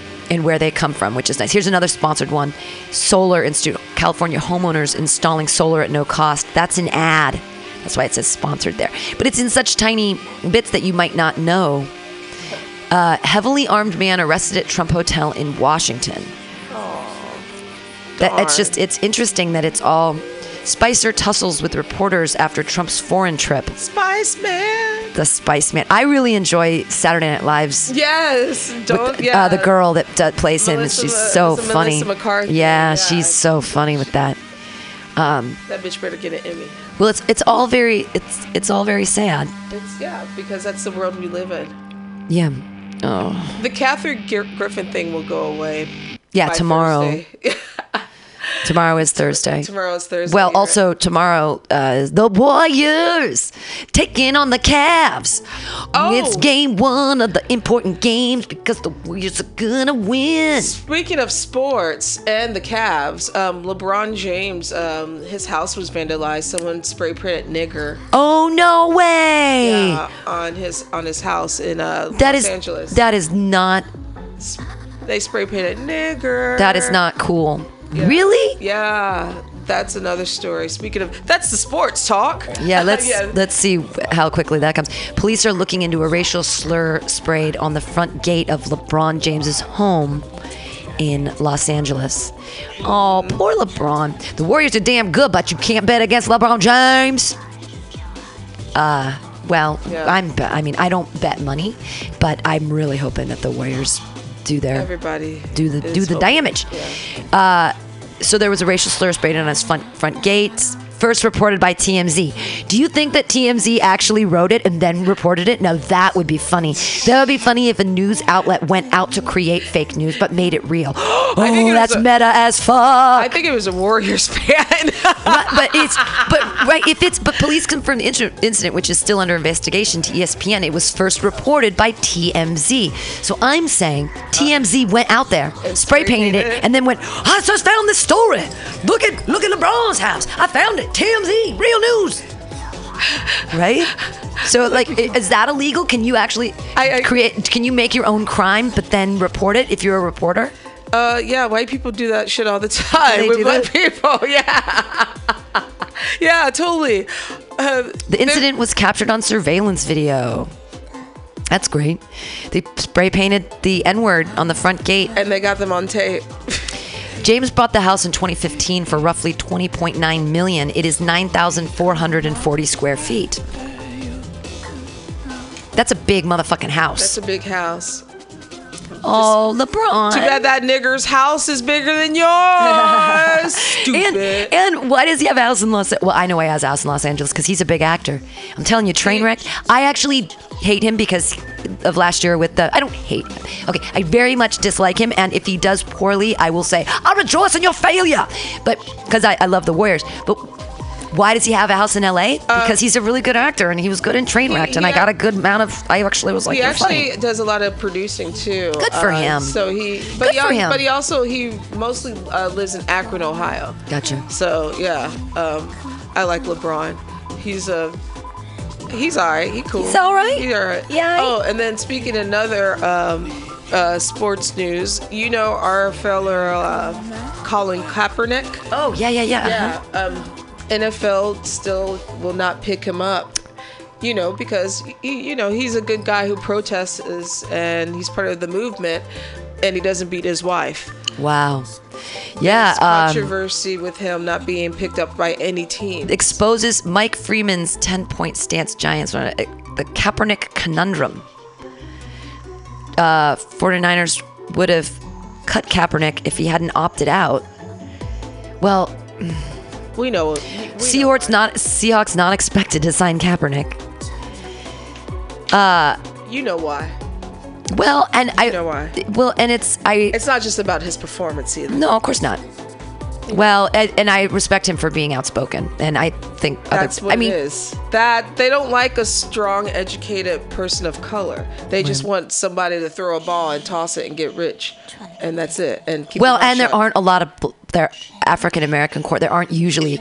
where they come from, which is nice. Here's another sponsored one. Solar Institute. California homeowners installing solar at no cost. That's an ad. That's why it says sponsored there. But it's in such tiny bits that you might not know. Heavily armed man arrested at Trump Hotel in Washington. It's interesting that it's all. Spicer tussles with reporters after Trump's foreign trip. Spice Man. The Spice Man. I really enjoy Saturday Night Live's. Yes. The girl that plays him. She's so funny. Melissa McCarthy. Yeah, she's so funny with that. That bitch better get an Emmy. Well, it's all very sad. Because that's the world we live in. Yeah. Oh. The Kathy Griffin thing will go away. Yeah, tomorrow. Tomorrow is Thursday. Well, right? Also tomorrow is the Warriors taking on the Cavs. Oh. It's game one of the important games because the Warriors are going to win. Speaking of sports and the Cavs, LeBron James, his house was vandalized. Someone spray printed nigger. Oh, no way. Yeah, on his house in Los Angeles. That is not... They spray painted nigger. That is not cool. Yeah. Really? Yeah, that's another story. Speaking of, that's the sports talk. Yeah, let's see how quickly that comes. Police are looking into a racial slur sprayed on the front gate of LeBron James's home in Los Angeles. Oh, poor LeBron. The Warriors are damn good, but you can't bet against LeBron James. Well, yeah. I don't bet money, but I'm really hoping that the Warriors do the damage. Yeah. So there was a racial slur sprayed on his front gates. First reported by TMZ. Do you think that TMZ actually wrote it and then reported it? No, that would be funny. That would be funny if a news outlet went out to create fake news but made it real. Oh, that's meta as fuck. I think it was a Warriors fan. But police confirmed the incident, which is still under investigation, to ESPN. It was first reported by TMZ. So I'm saying TMZ went out there, spray painted it, and then went, I just found this story. Look at LeBron's house. I found it. TMZ, real news. Right? So, is that illegal? Can you actually can you make your own crime but then report it if you're a reporter? Yeah, white people do that shit all the time. They with black people, yeah. Yeah, totally. The incident was captured on surveillance video. That's great. They spray painted the N-word on the front gate. And they got them on tape. James bought the house in 2015 for roughly $20.9 million. It is 9,440 square feet. That's a big motherfucking house. That's a big house. Oh, LeBron. Too bad that nigger's house is bigger than yours. Stupid. And why does he have a house in Los Angeles? Well, I know he has a house in Los Angeles because he's a big actor. I'm telling you, Trainwreck. I actually hate him because of last year with the... I don't hate him. Okay, I very much dislike him. And if he does poorly, I will say, I rejoice in your failure. But because I love the Warriors. But why does he have a house in L.A.? Because he's a really good actor, and he was good in Trainwreck, and I got a good amount of... I actually was like, he actually does a lot of producing, too. Good for him. So he... But good he, for him. But he also... He mostly lives in Akron, Ohio. Gotcha. So, yeah. I like LeBron. He's all right. He's cool. He's all right? He's all right. Yeah. Oh, and then speaking of another... sports news. You know our fella Colin Kaepernick? Oh, yeah. Yeah. Uh-huh. NFL still will not pick him up, because he's a good guy who protests and he's part of the movement, and he doesn't beat his wife. Wow. Yeah. Controversy with him not being picked up by any team exposes Mike Freeman's 10-point stance Giants, the Kaepernick conundrum. 49ers would have cut Kaepernick if he hadn't opted out. Well. We know. Seahawks not expected to sign Kaepernick. You know why? Well, and I know why. Well, and it's not just about his performance either. No, of course not. Well, and I respect him for being outspoken, and I think it is that they don't like a strong, educated person of color. They just want somebody to throw a ball and toss it and get rich, and that's it. And there aren't a lot of their African American there aren't usually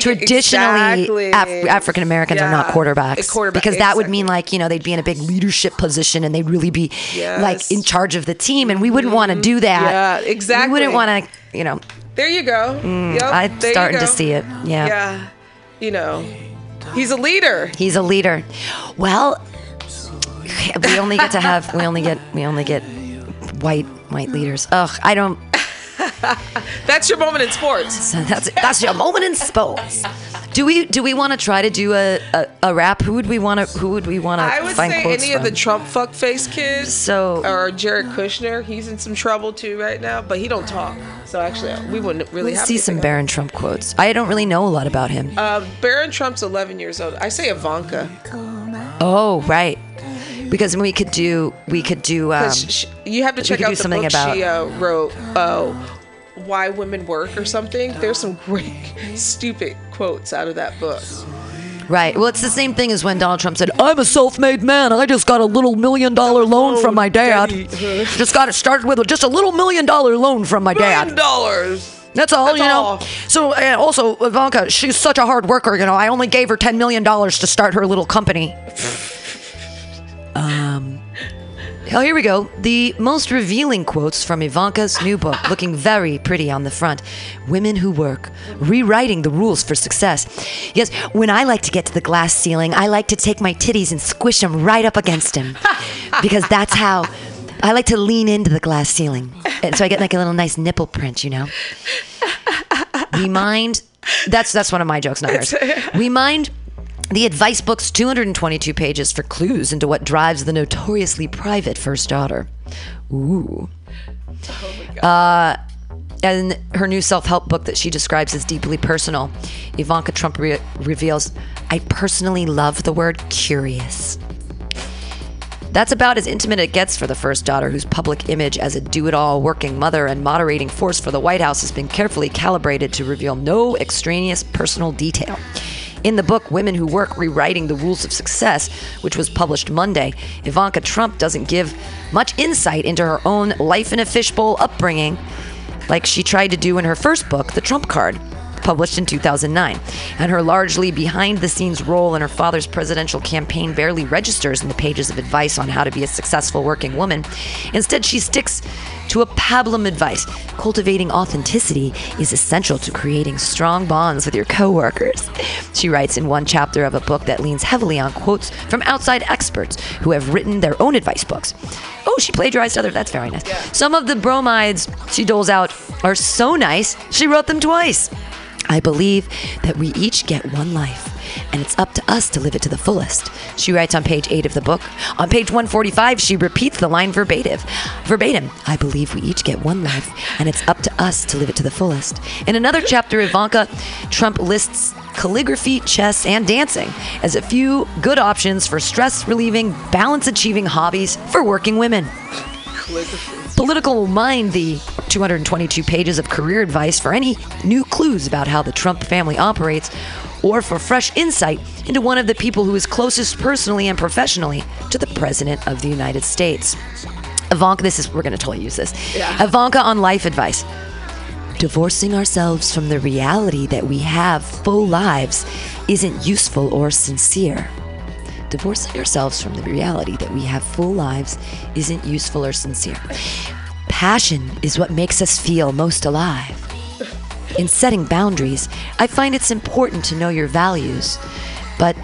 traditionally African Americans are not quarterbacks because that would mean they'd be in a big leadership position and they'd really be in charge of the team, and we wouldn't want to do that. Yeah, exactly. We wouldn't want to, There you go. Mm, yep, I'm starting to see it. Yeah. Yeah. He's a leader. He's a leader. Well, we only get white leaders. Ugh, I don't. That's your moment in sports. So that's your moment in sports. Do we want to try to do a rap? Who would we want to? I would say any of the Trump fuckface kids. So or Jared Kushner. He's in some trouble too right now, but he don't talk. So actually, we wouldn't really have see some Barron Trump quotes. I don't really know a lot about him. Barron Trump's 11 years old. I say Ivanka. Oh right. Because we could do you have to check out the book she wrote Why Women Work or something. There's some great, stupid quotes out of that book. Right. Well, it's the same thing as when Donald Trump said, I'm a self-made man. I just got a little $1 million loan from my dad. Just got it started with just a little $1 million loan from my dad. $1 million. That's all, that's you know. All. So, also, Ivanka, she's such a hard worker, you know. I only gave her $10 million to start her little company. Oh, here we go. The most revealing quotes from Ivanka's new book, looking very pretty on the front. Women Who Work, Rewriting the Rules for Success. Yes, when I like to get to the glass ceiling, I like to take my titties and squish them right up against him. Because that's how I like to lean into the glass ceiling. And so I get like a little nice nipple print, you know. We mind, that's one of my jokes, not yours. We mind the advice book's 222 pages for clues into what drives the notoriously private first daughter. Ooh. Oh my God. And her new self-help book that she describes as deeply personal, Ivanka Trump reveals, I personally love the word curious. That's about as intimate it gets for the first daughter, whose public image as a do-it-all working mother and moderating force for the White House has been carefully calibrated to reveal no extraneous personal detail. In the book, Women Who Work, Rewriting the Rules of Success, which was published Monday, Ivanka Trump doesn't give much insight into her own life in a fishbowl upbringing like she tried to do in her first book, The Trump Card, published in 2009. And her largely behind-the-scenes role in her father's presidential campaign barely registers in the pages of advice on how to be a successful working woman. Instead, she sticks to a pablum advice. Cultivating authenticity is essential to creating strong bonds with your coworkers. She writes in one chapter of a book that leans heavily on quotes from outside experts who have written their own advice books. Oh, she plagiarized others. That's very nice. Yeah. Some of the bromides she doles out are so nice, she wrote them twice. I believe that we each get one life, and it's up to us to live it to the fullest. She writes on page 8 of the book. On page 145, she repeats the line verbatim. I believe we each get one life, and it's up to us to live it to the fullest. In another chapter, Ivanka Trump lists calligraphy, chess, and dancing as a few good options for stress-relieving, balance-achieving hobbies for working women. Political Mind, the 222 pages of career advice for any new clues about how the Trump family operates, or for fresh insight into one of the people who is closest personally and professionally to the President of the United States. Ivanka, we're going to totally use this. Yeah. Ivanka on life advice. Divorcing ourselves from the reality that we have full lives isn't useful or sincere. Divorcing ourselves from the reality that we have full lives isn't useful or sincere. Passion is what makes us feel most alive. In setting boundaries, I find it's important to know your values, but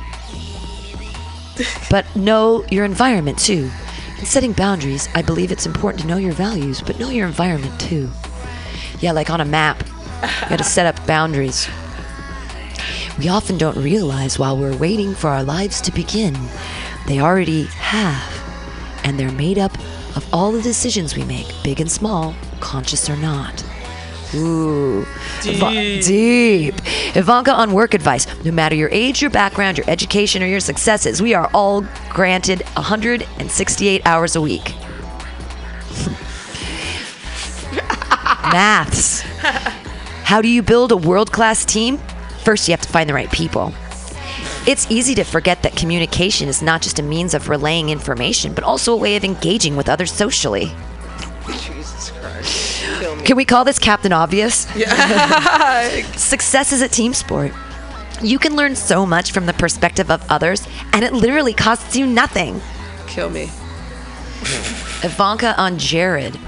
know your environment too. In setting boundaries, I believe it's important to know your values, but know your environment too. Yeah, like on a map, you gotta set up boundaries. We often don't realize while we're waiting for our lives to begin, they already have, and they're made up of all the decisions we make, big and small, conscious or not. Ooh, deep. Ivanka on work advice. No matter your age, your background, your education, or your successes, we are all granted 168 hours a week. Maths. How do you build a world-class team? First, you have to find the right people. It's easy to forget that communication is not just a means of relaying information, but also a way of engaging with others socially. Jesus Christ. Kill me. Can we call this Captain Obvious? Yeah. Success is a team sport. You can learn so much from the perspective of others, and it literally costs you nothing. Kill me. Ivanka on Jared.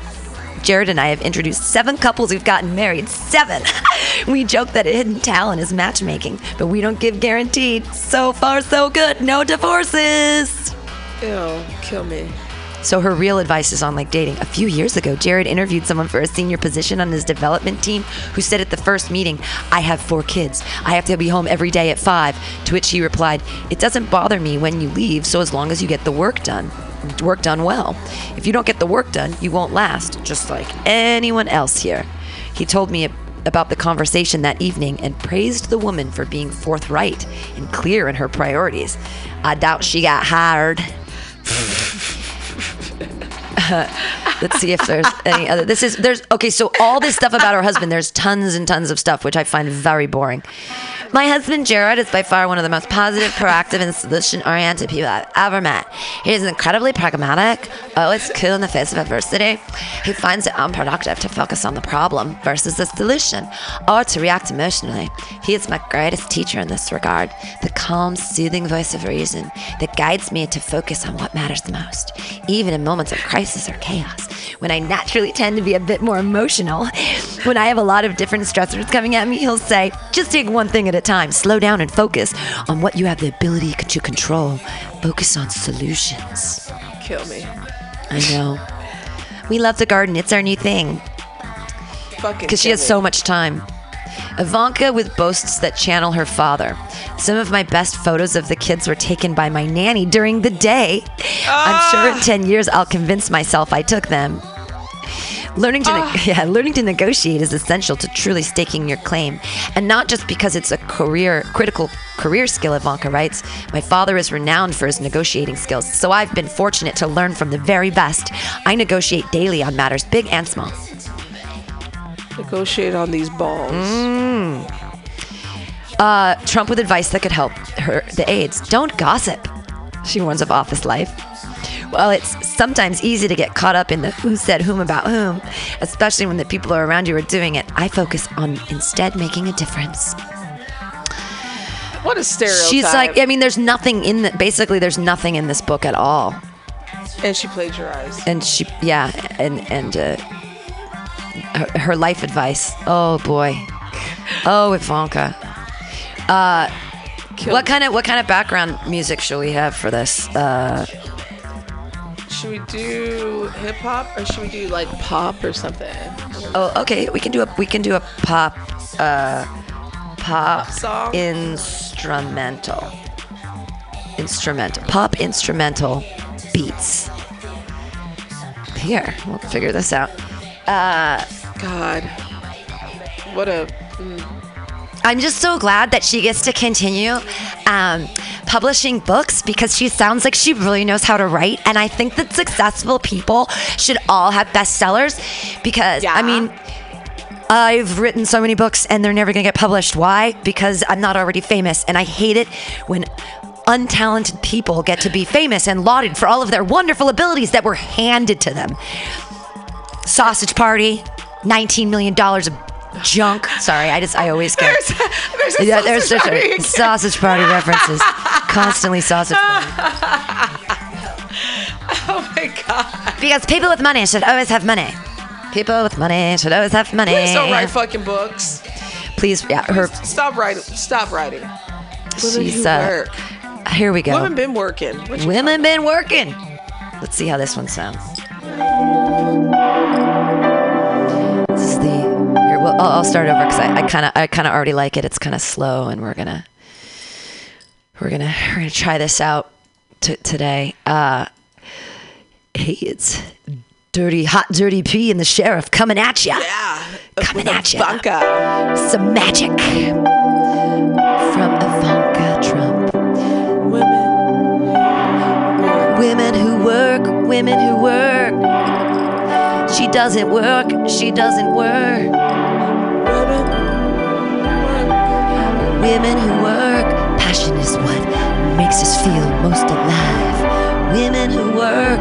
Jared and I have introduced 7 couples who've gotten married. 7! We joke that a hidden talent is matchmaking, but we don't give guaranteed. So far, so good. No divorces. Ew, kill me. So her real advice is on like dating. A few years ago, Jared interviewed someone for a senior position on his development team who said at the first meeting, I have 4 kids. I have to be home every day at 5. To which he replied, it doesn't bother me when you leave, so as long as you get the work done. Work done well. If you don't get the work done, you won't last, just like anyone else here. He told me about the conversation that evening and praised the woman for being forthright and clear in her priorities. I doubt she got hired. Let's see if there's any other. Okay, so all this stuff about her husband, there's tons and tons of stuff, which I find very boring. My husband, Jared, is by far one of the most positive, proactive, and solution-oriented people I've ever met. He is incredibly pragmatic, always cool in the face of adversity. He finds it unproductive to focus on the problem versus the solution, or to react emotionally. He is my greatest teacher in this regard, the calm, soothing voice of reason that guides me to focus on what matters the most, even in moments of crisis or chaos, when I naturally tend to be a bit more emotional. When I have a lot of different stressors coming at me, he'll say, just take one thing at a time, slow down and focus on what you have the ability to control. Focus on solutions. Kill me. I know. We love the garden. It's our new thing. Fucking because she has so much time. Ivanka with boasts that channel her father. Some of my best photos of the kids were taken by my nanny during the day. I'm sure in 10 years I'll convince myself I took them. Learning to negotiate is essential to truly staking your claim, and not just because it's a critical career skill. Ivanka writes, "My father is renowned for his negotiating skills, so I've been fortunate to learn from the very best. I negotiate daily on matters big and small." Negotiate on these balls. Trump with advice that could help her, the aides. Don't gossip, she warns of office life. Well, it's sometimes easy to get caught up in the who said whom about whom, especially when the people around you are doing it. I focus on instead making a difference. What a stereotype. She's like, I mean, there's nothing in this book at all. And she plagiarized. And she, her life advice. Oh boy. Oh, Ivanka. What kind of background music should we have for this? Should we do hip hop or should we do like pop or something? Oh, okay. We can do a pop song? Instrumental. Pop instrumental beats. Here, we'll figure this out. God, what a. I'm just so glad that she gets to continue publishing books, because she sounds like she really knows how to write. And I think that successful people should all have bestsellers, because, yeah. I mean, I've written so many books and they're never going to get published. Why? Because I'm not already famous. And I hate it when untalented people get to be famous and lauded for all of their wonderful abilities that were handed to them. Sausage Party, $19 million of junk. Sorry, I always get there's sausage party references. Constantly sausage party. Oh my God. Because people with money should always have money. Please don't write fucking books. Please, yeah. Stop writing. She's work. Here we go. Women been working. Let's see how this one sounds. This is the. Well, I'll start over because I kind of already like it. It's kind of slow, and we're gonna try this out today. Hey, it's Dirty P and the Sheriff coming at ya. Yeah, coming at ya. Ivanka. Some magic from Ivanka Trump. Women who work. She doesn't work. Women who work, passion is what makes us feel most alive. Women who work,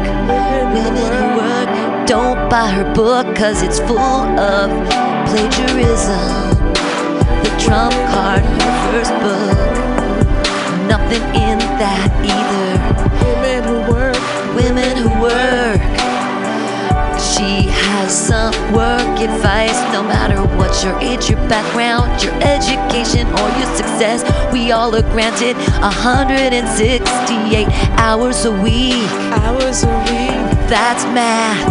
don't buy her book, cause it's full of plagiarism. The Trump card, her first book, nothing in that either. Women who work. She has some work advice. No matter what your age, your background, your education, or your success, we all are granted 168 hours a week. That's math.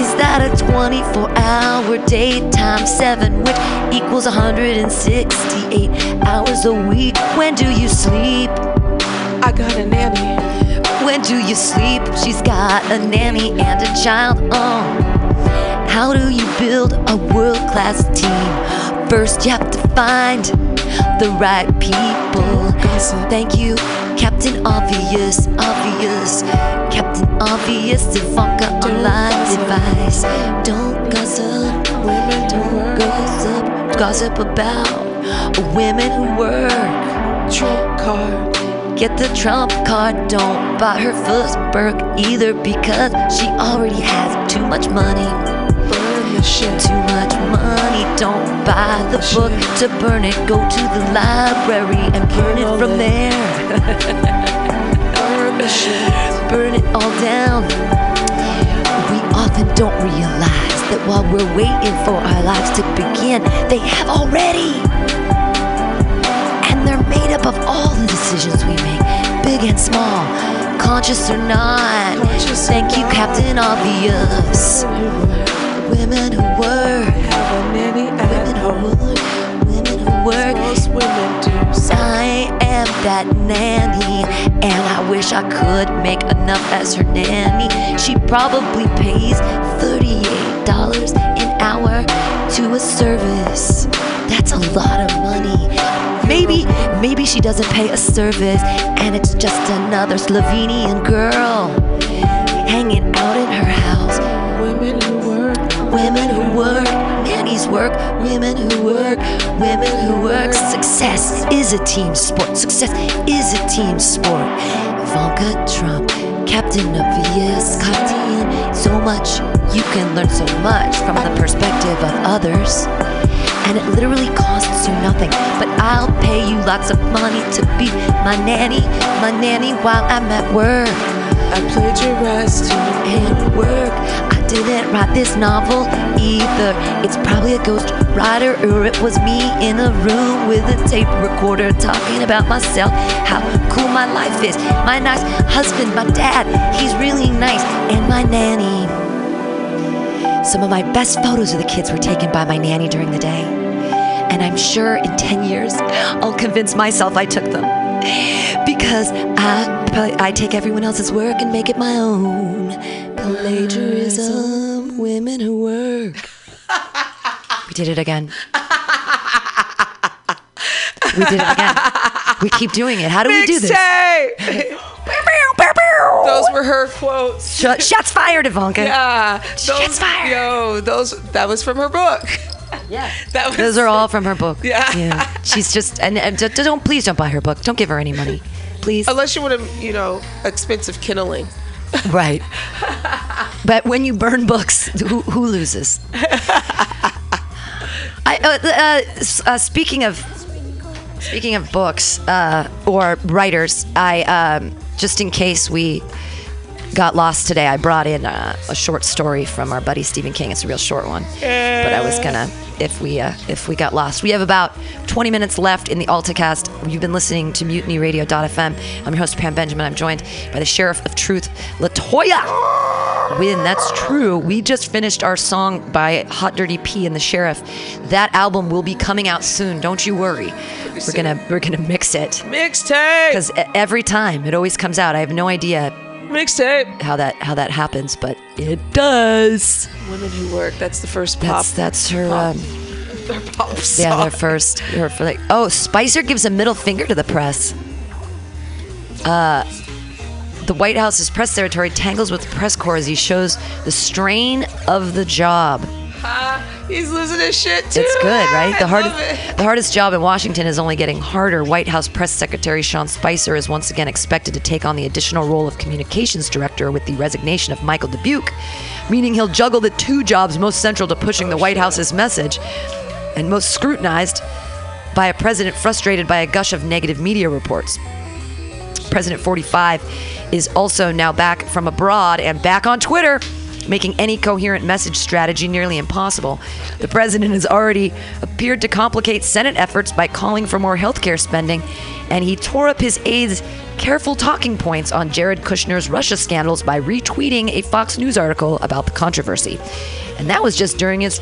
Is that a 24-hour day times 7, which equals 168 hours a week? When do you sleep? I got a nanny. When do you sleep? She's got a nanny and a child. How do you build a world-class team? First, you have to find the right people. Thank you, Captain Obvious. this Ivanka online device. Don't gossip, women don't gossip. Gossip about women who work. Trump card. Get the Trump card, don't buy her Fussberg either, because she already has too much money. Burn the shit. Too much money, don't buy the book to burn it. Go to the library and burn it from there. Burn the shit. Burn it all down. We often don't realize that while we're waiting for our lives to begin, they have already. Made up of all the decisions we make, big and small, conscious or not. Conscious. Thank you, Captain Obvious. Women who work. Women who work. Women who work. Most women do. I am that nanny, and I wish I could make enough as her nanny. She probably pays $38 an hour to a service. That's a lot of money. Maybe she doesn't pay a service, and it's just another Slovenian girl hanging out in her house. Women who work, women who work, nannies work, women who work, women who work. Success is a team sport. Success is a team sport. Ivanka Trump, Captain Obvious, Cartian. So much you can learn, so much from the perspective of others. And it literally costs you nothing, but I'll pay you lots of money to be my nanny while I'm at work. I plagiarized you and work. I didn't write this novel either. It's probably a ghost writer, or it was me in a room with a tape recorder talking about myself, how cool my life is, my nice husband, my dad, he's really nice, and my nanny. Some of my best photos of the kids were taken by my nanny during the day. And I'm sure in 10 years, I'll convince myself I took them. Because I take everyone else's work and make it my own. Plagiarism, women who work. We did it again. We did it again. We keep doing it. How do we do this? Those were her quotes. Shots fired, Ivanka. Yeah. Shots fired. Yo, that was from her book. Yeah. Those are all from her book. Yeah. Yeah. She's just, and don't, please don't buy her book. Don't give her any money. Please. Unless you want to, expensive kindling. Right. But when you burn books, who loses? Speaking of books or writers, I just in case we got lost today, I brought in a short story from our buddy Stephen King. It's a real short one, but I was gonna if we got lost. We have about 20 minutes left in the AltaCast. You've been listening to MutinyRadio.fm. I'm your host Pam Benjamin. I'm joined by the Sheriff of Truth, LaToya. When that's true, we just finished our song by Hot Dirty P and the Sheriff. That album will be coming out soon. Don't you worry. We're gonna mix it. Mixtape. Because every time it always comes out. I have no idea. Mixtape. How that happens, but it does. Women who work. That's the first pop. That's her. Pop. Their pop song. Yeah, their first. Spicer gives a middle finger to the press. The White House's press territory tangles with the press corps as he shows the strain of the job. He's losing his shit too. It's good, right? The hardest job in Washington is only getting harder. White House Press Secretary Sean Spicer is once again expected to take on the additional role of communications director with the resignation of Michael Dubuque, meaning he'll juggle the two jobs most central to pushing the White House's message and most scrutinized by a president frustrated by a gush of negative media reports. President 45 is also now back from abroad and back on Twitter, making any coherent message strategy nearly impossible. The president has already appeared to complicate Senate efforts by calling for more health care spending, and he tore up his aide's careful talking points on Jared Kushner's Russia scandals by retweeting a Fox News article about the controversy. And that was just during his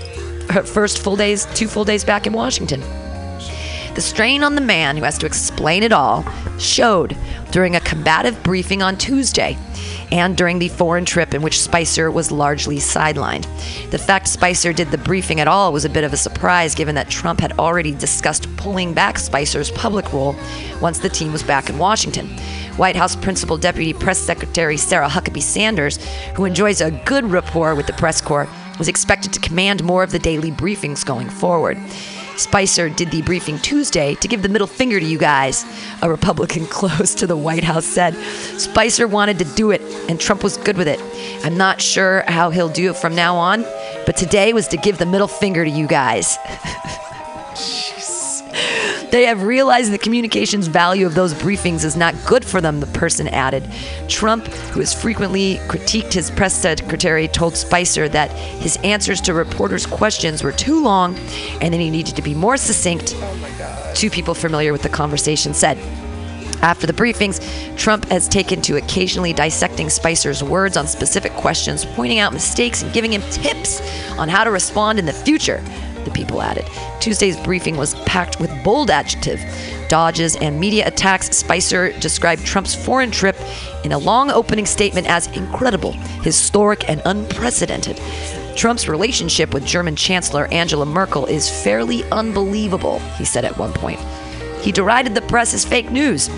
first 2 full days back in Washington. The strain on the man who has to explain it all showed during a combative briefing on Tuesday and during the foreign trip in which Spicer was largely sidelined. The fact Spicer did the briefing at all was a bit of a surprise, given that Trump had already discussed pulling back Spicer's public role once the team was back in Washington. White House Principal Deputy Press Secretary Sarah Huckabee Sanders, who enjoys a good rapport with the press corps, was expected to command more of the daily briefings going forward. Spicer did the briefing Tuesday to give the middle finger to you guys, a Republican close to the White House said. Spicer wanted to do it, and Trump was good with it. I'm not sure how he'll do it from now on, but today was to give the middle finger to you guys. They have realized the communications value of those briefings is not good for them, the person added. Trump, who has frequently critiqued his press secretary, told Spicer that his answers to reporters' questions were too long and that he needed to be more succinct, two people familiar with the conversation said. After the briefings, Trump has taken to occasionally dissecting Spicer's words on specific questions, pointing out mistakes, and giving him tips on how to respond in the future, the people added. Tuesday's briefing was packed with bold adjective dodges and media attacks. Spicer described Trump's foreign trip in a long opening statement as incredible, historic, and unprecedented. Trump's relationship with German Chancellor Angela Merkel is fairly unbelievable, he said at one point. He derided the press as fake news,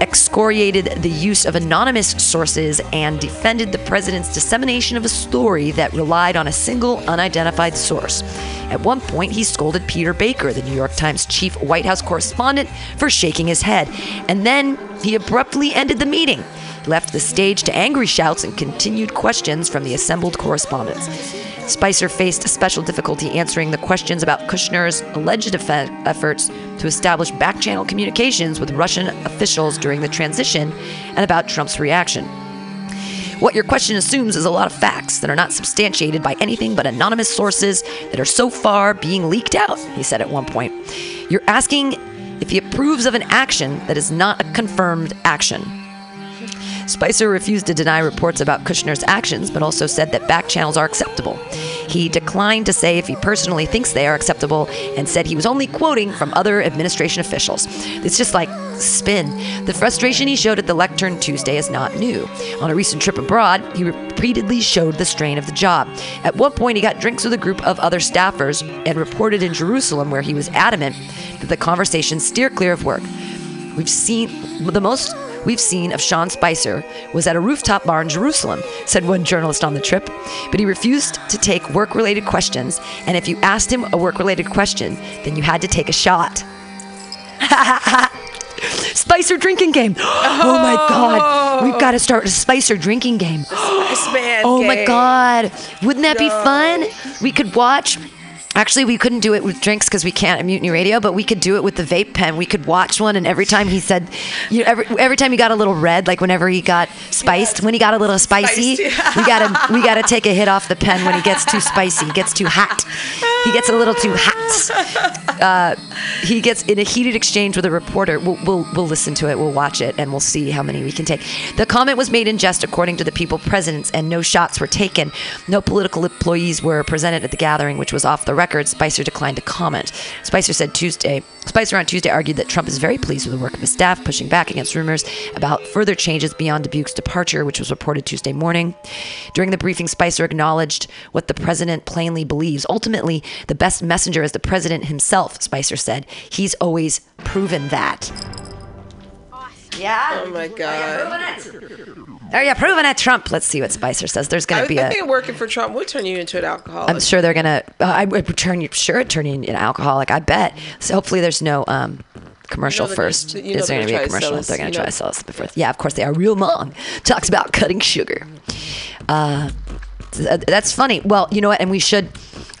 excoriated the use of anonymous sources, and defended the president's dissemination of a story that relied on a single unidentified source. At one point, he scolded Peter Baker, the New York Times chief White House correspondent, for shaking his head. And then he abruptly ended the meeting, left the stage to angry shouts and continued questions from the assembled correspondents. Spicer faced a special difficulty answering the questions about Kushner's alleged efforts to establish back-channel communications with Russian officials during the transition and about Trump's reaction. What your question assumes is a lot of facts that are not substantiated by anything but anonymous sources that are so far being leaked out, he said at one point. You're asking if he approves of an action that is not a confirmed action. Spicer refused to deny reports about Kushner's actions, but also said that back channels are acceptable. He declined to say if he personally thinks they are acceptable and said he was only quoting from other administration officials. It's just like spin. The frustration he showed at the lectern Tuesday is not new. On a recent trip abroad, he repeatedly showed the strain of the job. At one point, he got drinks with a group of other staffers and reported in Jerusalem, where he was adamant that the conversation steer clear of work. We've seen of Sean Spicer was at a rooftop bar in Jerusalem, said one journalist on the trip, but he refused to take work-related questions, and if you asked him a work-related question, then you had to take a shot. Spicer drinking game. Oh my God. We've got to start a Spicer drinking game. Oh my God. Wouldn't that be fun? We could watch... Actually, we couldn't do it with drinks because we can't at Mutiny Radio, but we could do it with the vape pen. We could watch one, and every time he said, you know, every time he got a little red, like whenever he got spiced, yes. When he got a little spicy, we gotta take a hit off the pen when he gets too spicy, he gets too hot, he gets a little too hot. He gets in a heated exchange with a reporter. We'll listen to it, we'll watch it, and we'll see how many we can take. The comment was made in jest, according to the People presidents, and no shots were taken. No political employees were presented at the gathering, which was off the record. Spicer declined to comment. Spicer on Tuesday argued that Trump is very pleased with the work of his staff, pushing back against rumors about further changes beyond Dubuque's departure, which was reported Tuesday morning. During the briefing, Spicer acknowledged what the president plainly believes. Ultimately, the best messenger is the president himself, Spicer said. He's always proven that. Awesome. Yeah. Oh my God. Are you proving it, Trump? Let's see what Spicer says. There's going to be a... I think working for Trump would turn you into an alcoholic. I'm sure they're going to... I would turn you into an alcoholic, I bet. So hopefully there's no commercial first. Is there going to be a commercial? They're going to try to sell us before. Yeah, of course they are. Real Mom talks about cutting sugar. That's funny. Well, you know what? And we should...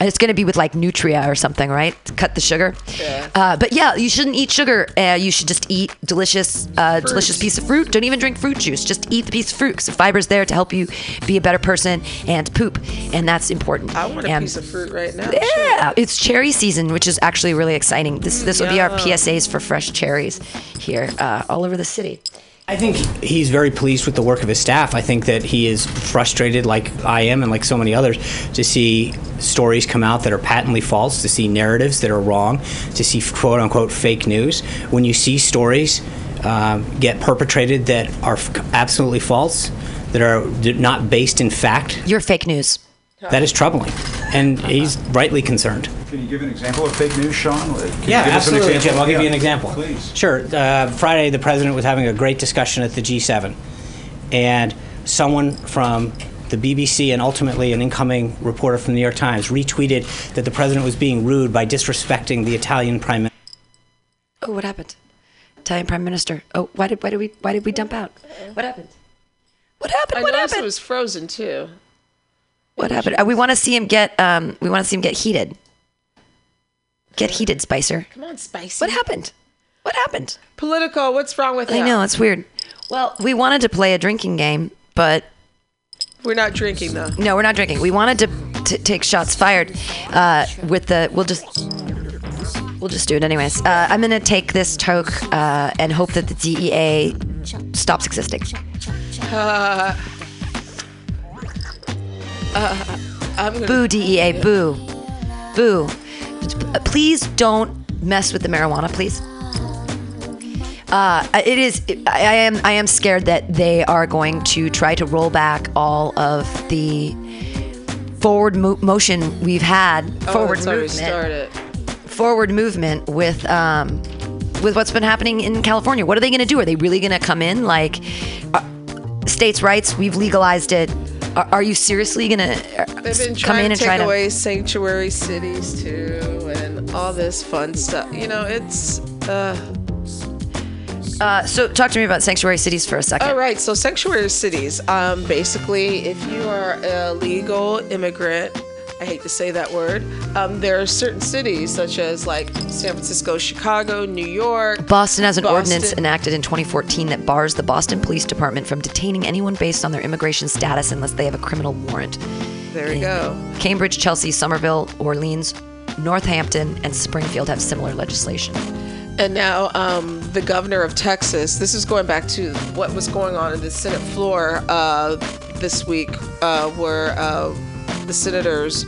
It's going to be with like Nutria or something, right? Cut the sugar. Yeah. But yeah, you shouldn't eat sugar. You should just eat delicious piece of fruit. Don't even drink fruit juice. Just eat the piece of fruit because the fiber's there to help you be a better person and poop. And that's important. I want a piece of fruit right now. Yeah. Sure. It's cherry season, which is actually really exciting. This will be our PSAs for fresh cherries here all over the city. I think he's very pleased with the work of his staff. I think that he is frustrated, like I am and like so many others, to see stories come out that are patently false, to see narratives that are wrong, to see quote-unquote fake news. When you see stories get perpetrated that are absolutely false, that are not based in fact. You're fake news. That is troubling, and he's rightly concerned. Can you give an example of fake news, Sean? Absolutely, Jim. I'll give you an example. Please. Sure. Friday, the president was having a great discussion at the G7, and someone from the BBC and ultimately an incoming reporter from the New York Times retweeted that the president was being rude by disrespecting the Italian prime minister. Oh, what happened? Italian prime minister. Oh, why did we dump out? What happened? What happened? I noticed it was frozen too. What happened? We want to see him get. We want to see him get heated. Get heated, Spicer. Come on, Spicer. What happened? What happened? Politico. What's wrong with that? I know, it's weird. Well, we wanted to play a drinking game, but we're not drinking though. No, we're not drinking. We wanted to take shots fired with the. We'll just do it anyways. I'm gonna take this toke and hope that the DEA stops existing. Boo, DEA, boo. Boo. Please don't mess with the marijuana, please. I am scared that they are going to try to roll back all of the forward motion we've had. Forward movement with what's been happening in California. What are they going to do? Are they really going to come in like states' rights? We've legalized it. Are you seriously going to come in and try to... They've been trying to take away sanctuary cities, too, and all this fun stuff. You know, it's... So talk to me about sanctuary cities for a second. All right, so sanctuary cities. Basically, if you are a legal immigrant... I hate to say that word. There are certain cities such as like San Francisco, Chicago, New York. Boston has an ordinance enacted in 2014 that bars the Boston Police Department from detaining anyone based on their immigration status unless they have a criminal warrant. There you go. Cambridge, Chelsea, Somerville, Orleans, Northampton, and Springfield have similar legislation. And now the governor of Texas, this is going back to what was going on in the Senate floor this week where... the senators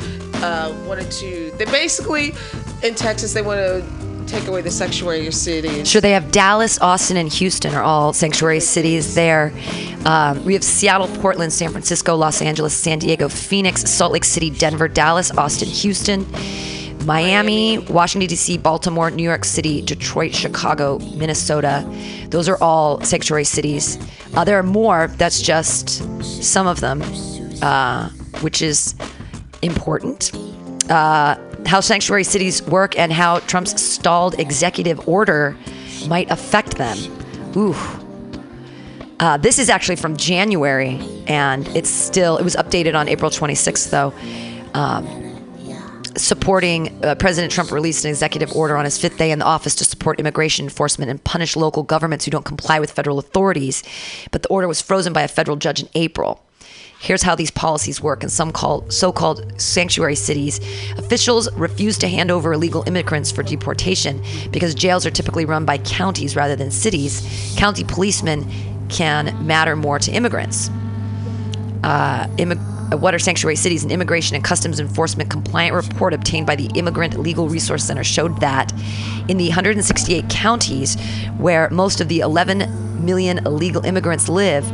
wanted to... They basically, in Texas, they want to take away the sanctuary cities. Sure, they have Dallas, Austin, and Houston are all sanctuary cities there. We have Seattle, Portland, San Francisco, Los Angeles, San Diego, Phoenix, Salt Lake City, Denver, Dallas, Austin, Houston, Miami, Washington, D.C., Baltimore, New York City, Detroit, Chicago, Minnesota. Those are all sanctuary cities. There are more. That's just some of them. Which is important. How sanctuary cities work and how Trump's stalled executive order might affect them. Ooh. This is actually from January, and it was updated on April 26th, though. President Trump released an executive order on his fifth day in the office to support immigration enforcement and punish local governments who don't comply with federal authorities. But the order was frozen by a federal judge in April. Here's how these policies work in some so-called sanctuary cities. Officials refuse to hand over illegal immigrants for deportation because jails are typically run by counties rather than cities. County policemen can matter more to immigrants. What are sanctuary cities? An Immigration and Customs Enforcement compliant report obtained by the Immigrant Legal Resource Center showed that in the 168 counties where most of the 11 million illegal immigrants live,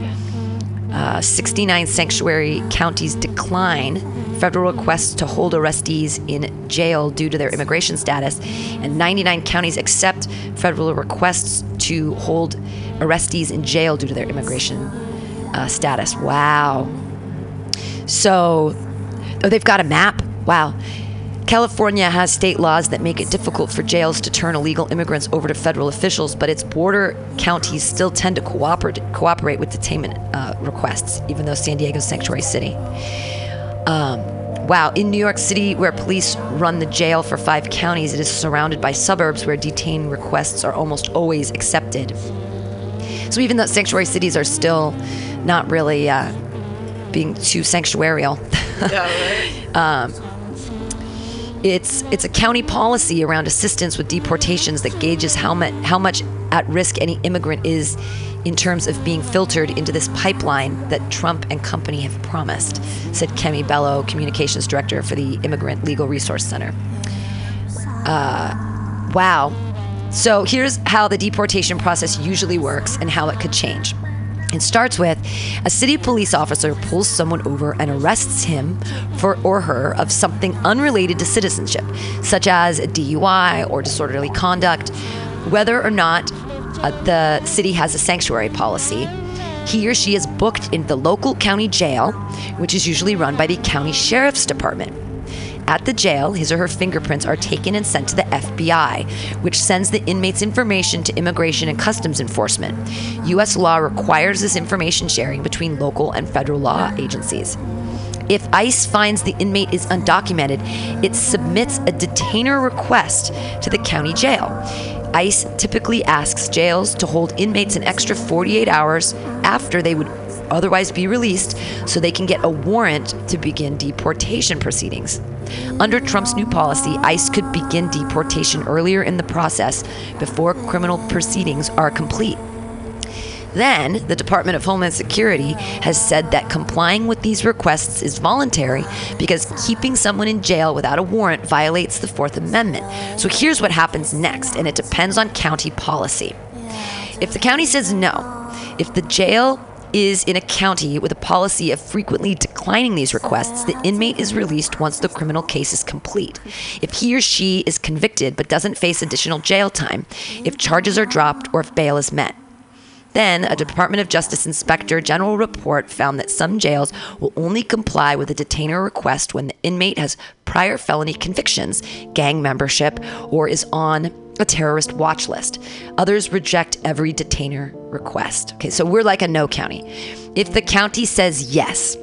69 sanctuary counties decline federal requests to hold arrestees in jail due to their immigration status, and 99 counties accept federal requests to hold arrestees in jail due to their immigration status. Wow. So they've got a map. Wow. California has state laws that make it difficult for jails to turn illegal immigrants over to federal officials, but its border counties still tend to cooperate with detainment requests, even though San Diego's sanctuary city. Wow. In New York City, where police run the jail for 5 counties, it is surrounded by suburbs where detain requests are almost always accepted. So even though sanctuary cities are still not really being too sanctuarial. Yeah, right? It's a county policy around assistance with deportations that gauges how much at risk any immigrant is in terms of being filtered into this pipeline that Trump and company have promised, said Kemi Bello, communications director for the Immigrant Legal Resource Center. Wow. So here's how the deportation process usually works and how it could change. It starts with a city police officer pulls someone over and arrests him for or her of something unrelated to citizenship, such as a DUI or disorderly conduct, whether or not the city has a sanctuary policy. He or she is booked in the local county jail, which is usually run by the county sheriff's department. At the jail, his or her fingerprints are taken and sent to the FBI, which sends the inmate's information to Immigration and Customs Enforcement. U.S. law requires this information sharing between local and federal law agencies. If ICE finds the inmate is undocumented, it submits a detainer request to the county jail. ICE typically asks jails to hold inmates an extra 48 hours after they would otherwise be released so they can get a warrant to begin deportation proceedings. Under Trump's new policy, ICE could begin deportation earlier in the process before criminal proceedings are complete. Then, the Department of Homeland Security has said that complying with these requests is voluntary because keeping someone in jail without a warrant violates the Fourth Amendment. So here's what happens next, and it depends on county policy. If the county says no, if the jail is in a county with a policy of frequently declining these requests, the inmate is released once the criminal case is complete. If he or she is convicted but doesn't face additional jail time, if charges are dropped or if bail is met. Then, a Department of Justice Inspector General report found that some jails will only comply with a detainer request when the inmate has prior felony convictions, gang membership, or is on a terrorist watch list. Others reject every detainer request. Okay, so we're like a no county. If the county says yes,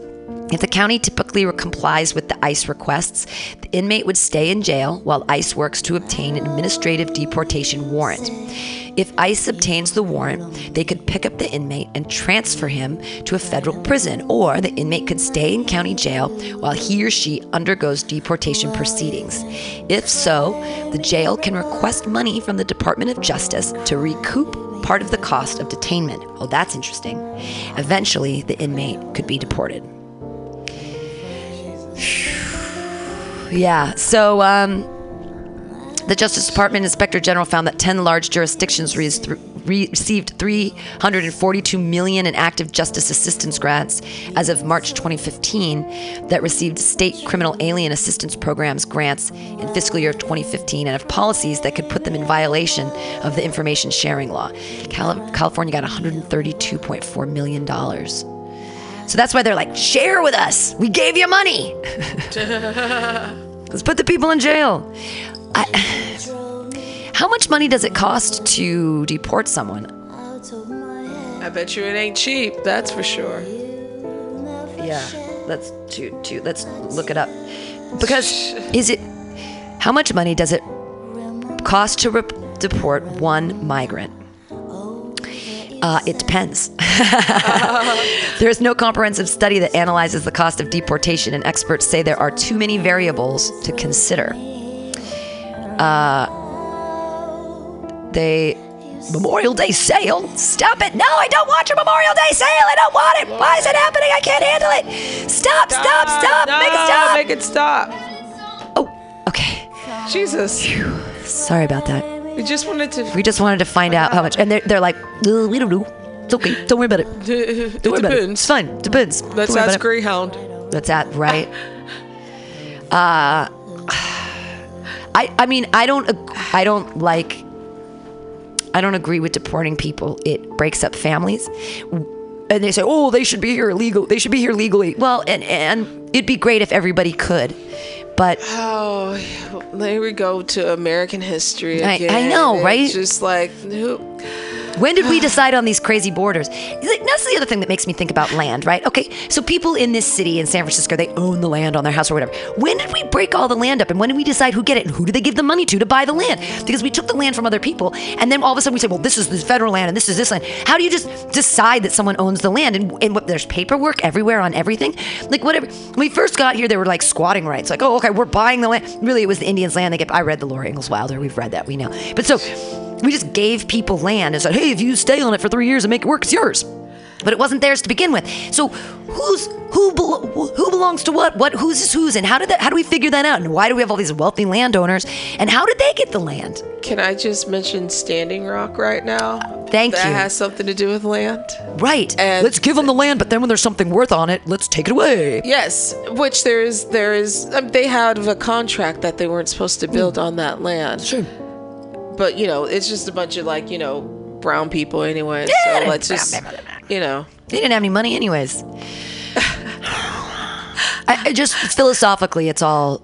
if the county typically complies with the ICE requests, the inmate would stay in jail while ICE works to obtain an administrative deportation warrant. If ICE obtains the warrant, they could pick up the inmate and transfer him to a federal prison, or the inmate could stay in county jail while he or she undergoes deportation proceedings. If so, the jail can request money from the Department of Justice to recoup part of the cost of detainment. Oh, that's interesting. Eventually, the inmate could be deported. Yeah, so the Justice Department Inspector General found that 10 large jurisdictions received $342 million in active justice assistance grants as of March 2015 that received state criminal alien assistance programs grants in fiscal year 2015 and have policies that could put them in violation of the information sharing law. California got $132.4 million. So that's why they're like, share with us. We gave you money. Let's put the people in jail. How much money does it cost to deport someone? I bet you it ain't cheap, that's for sure. Yeah, let's look it up. Because how much money does it cost to deport one migrant? It depends. There is no comprehensive study that analyzes the cost of deportation, and experts say there are too many variables to consider. The Memorial Day sale. Stop it. No, I don't want your Memorial Day sale. I don't want it. Why is it happening? I can't handle it. Stop. No, Make it stop. Oh, okay. Jesus. Phew. Sorry about that. We just wanted to find out how much. And they're like, we don't know. It's okay. Don't worry about it. It depends. It's fine. Depends. Let's ask Greyhound. That's that, right? I don't agree with deporting people. It breaks up families. And they say, oh, they should be here illegal. They should be here legally. Well, and it'd be great if everybody could, but oh, there we go to American history again. I know, right? It's just like, who? When did we decide on these crazy borders? That's the other thing that makes me think about land, right? Okay, so people in this city in San Francisco, they own the land on their house or whatever. When did we break all the land up? And when did we decide who get it? And who do they give the money to buy the land? Because we took the land from other people, and then all of a sudden we say, well, this is the federal land, and this is this land. How do you just decide that someone owns the land? And what, there's paperwork everywhere on everything? Like, whatever. When we first got here, they were like squatting rights. Like, oh, okay, we're buying the land. Really, it was the Indians' land. I read the Laura Ingalls Wilder. We've read that. We know. But so... We just gave people land and said, hey, if you stay on it for 3 years and make it work, it's yours. But it wasn't theirs to begin with. So who belongs to what, whose is whose, and how do we figure that out? And why do we have all these wealthy landowners? And how did they get the land? Can I just mention Standing Rock right now? Thank you. That has something to do with land. Right. And let's give them the land, but then when there's something worth on it, let's take it away. Yes, which there is. They had a contract that they weren't supposed to build on that land. Sure. But, it's just a bunch of, brown people anyway. Yeah, so let's just, They didn't have any money anyways. I just, philosophically, it's all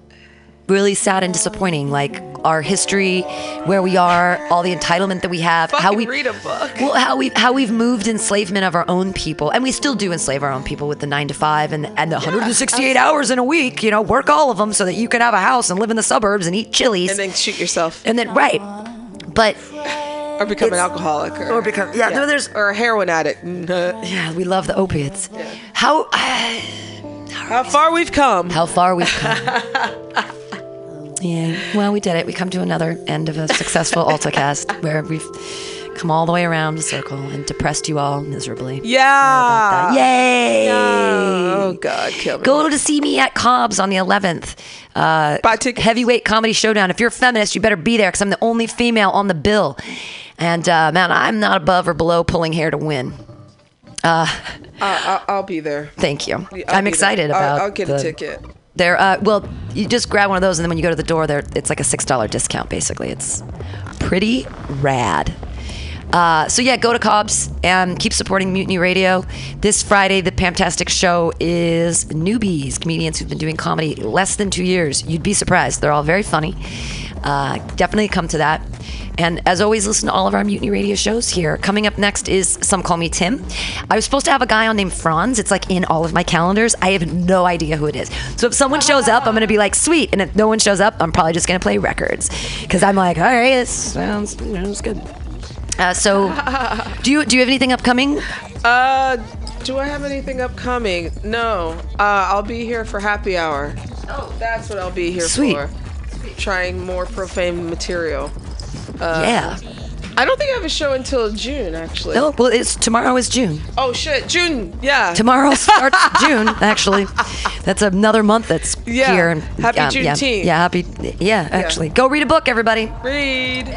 really sad and disappointing. Like, our history, where we are, all the entitlement that we have. Read a book. Well, how we've moved enslavement of our own people. And we still do enslave our own people with the 9 to 5 and the 168 hours in a week. Work all of them so that you can have a house and live in the suburbs and eat chilies. And then shoot yourself. And then, right. But or become an alcoholic or become or a heroin addict. Yeah, we love the opiates. Yeah. How far we've come. Yeah. Well, we did it. We come to another end of a successful AltaCast where we've come all the way around the circle and depressed you all miserably. Yeah. Yay. No. Oh, God, kill me. Go to see me at Cobb's on the 11th. Heavyweight Comedy Showdown. If you're a feminist, you better be there because I'm the only female on the bill. And, man, I'm not above or below pulling hair to win. I'll be there. Thank you. I'm excited about it. I'll get a ticket. There, well, you just grab one of those, and then when you go to the door, there it's like a $6 discount. Basically, it's pretty rad. So yeah, go to Cobb's and keep supporting Mutiny Radio. This Friday, the Pamtastic Show is newbies, comedians who've been doing comedy less than 2 years. You'd be surprised; they're all very funny. Definitely come to that. And as always, listen to all of our Mutiny Radio shows here. Coming up next is Some Call Me Tim. I was supposed to have a guy on named Franz. It's like in all of my calendars. I have no idea who it is. So if someone shows up, I'm going to be like, sweet. And if no one shows up, I'm probably just going to play records. Because I'm like, all right, this sounds good. So do you have anything upcoming? Do I have anything upcoming? No. I'll be here for happy hour. Oh, that's what I'll be here for. Sweet. Trying more profane material. Yeah. I don't think I have a show until June, actually. Oh, well, tomorrow is June. Oh, shit. June. Yeah. Tomorrow starts June, actually. That's another month that's here. And, happy Juneteenth. Yeah, happy. Yeah, actually. Go read a book, everybody. Read.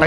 Are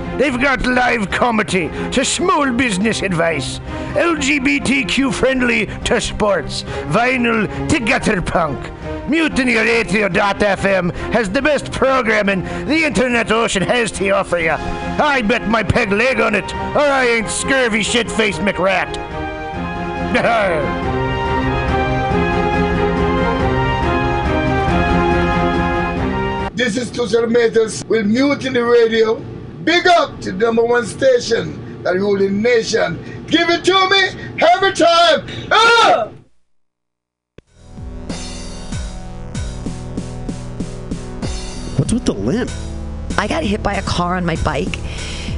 They've got live comedy to small business advice, LGBTQ-friendly to sports, vinyl to gutter punk. MutinyRadio.fm has the best programming the Internet Ocean has to offer you. I bet my peg leg on it, or I ain't scurvy shit-faced McRat. This is Tushar Matos with Mutiny Radio. Big up to the number one station that rules the nation. Give it to me every time. Ah! What's with the limp? I got hit by a car on my bike.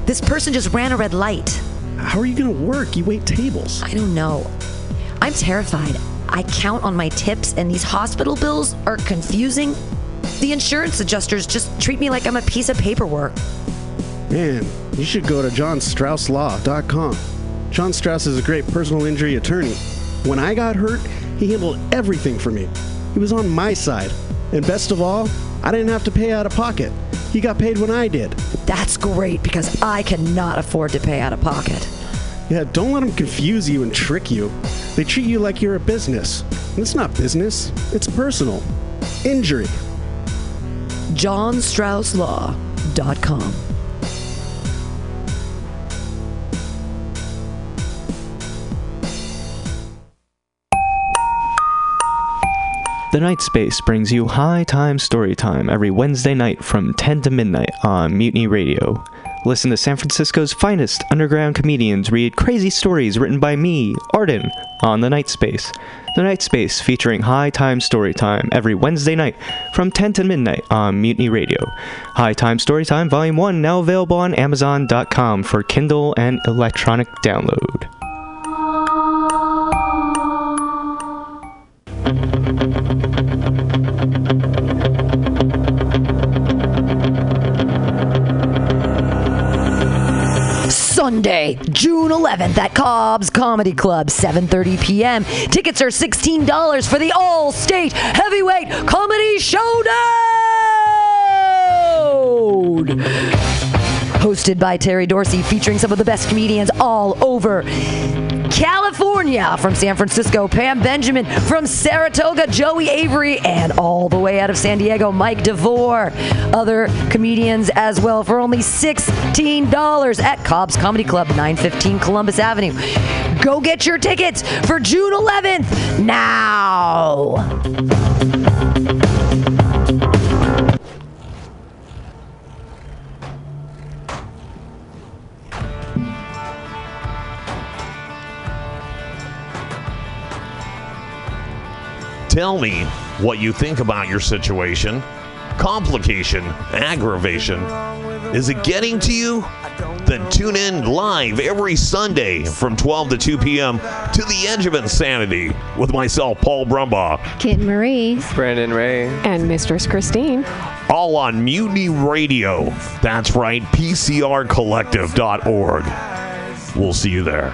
This person just ran a red light. How are you going to work? You wait tables. I don't know. I'm terrified. I count on my tips, and these hospital bills are confusing. The insurance adjusters just treat me like I'm a piece of paperwork. Man, you should go to johnstrausslaw.com. John Strauss is a great personal injury attorney. When I got hurt, he handled everything for me. He was on my side. And best of all, I didn't have to pay out of pocket. He got paid when I did. That's great, because I cannot afford to pay out of pocket. Yeah, don't let them confuse you and trick you. They treat you like you're a business. And it's not business. It's personal. Injury. johnstrausslaw.com. The Night Space brings you High Time Story Time every Wednesday night from 10 to midnight on Mutiny Radio. Listen to San Francisco's finest underground comedians read crazy stories written by me, Arden, on The Night Space. The Night Space, featuring High Time Story Time every Wednesday night from 10 to midnight on Mutiny Radio. High Time Story Time Volume 1 now available on Amazon.com for Kindle and electronic download. Sunday, June 11th at Cobb's Comedy Club, 7:30 p.m. Tickets are $16 for the All-State Heavyweight Comedy Showdown! Hosted by Terry Dorsey, featuring some of the best comedians all over California, from San Francisco, Pam Benjamin, from Saratoga, Joey Avery, and all the way out of San Diego, Mike DeVore. Other comedians as well, for only $16 at Cobb's Comedy Club, 915 Columbus Avenue. Go get your tickets for June 11th now. Tell me what you think about your situation. Complication, aggravation. Is it getting to you? Then tune in live every Sunday from 12 to 2 p.m. to The Edge of Insanity with myself, Paul Brumbaugh, Kit Marie, Brandon Ray, and Mistress Christine. All on Mutiny Radio. That's right, PCRcollective.org. We'll see you there.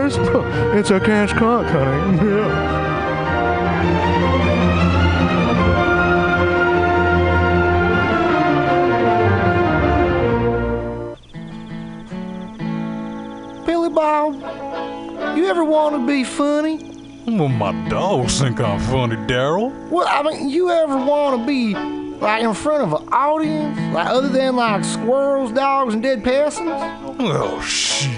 It's a cash cock, honey. Yeah. Billy Bob, you ever want to be funny? Well, my dogs think I'm funny, Daryl. Well, I mean, you ever want to be, like, in front of an audience? Like, other than, like, squirrels, dogs, and dead peasants? Oh, shit.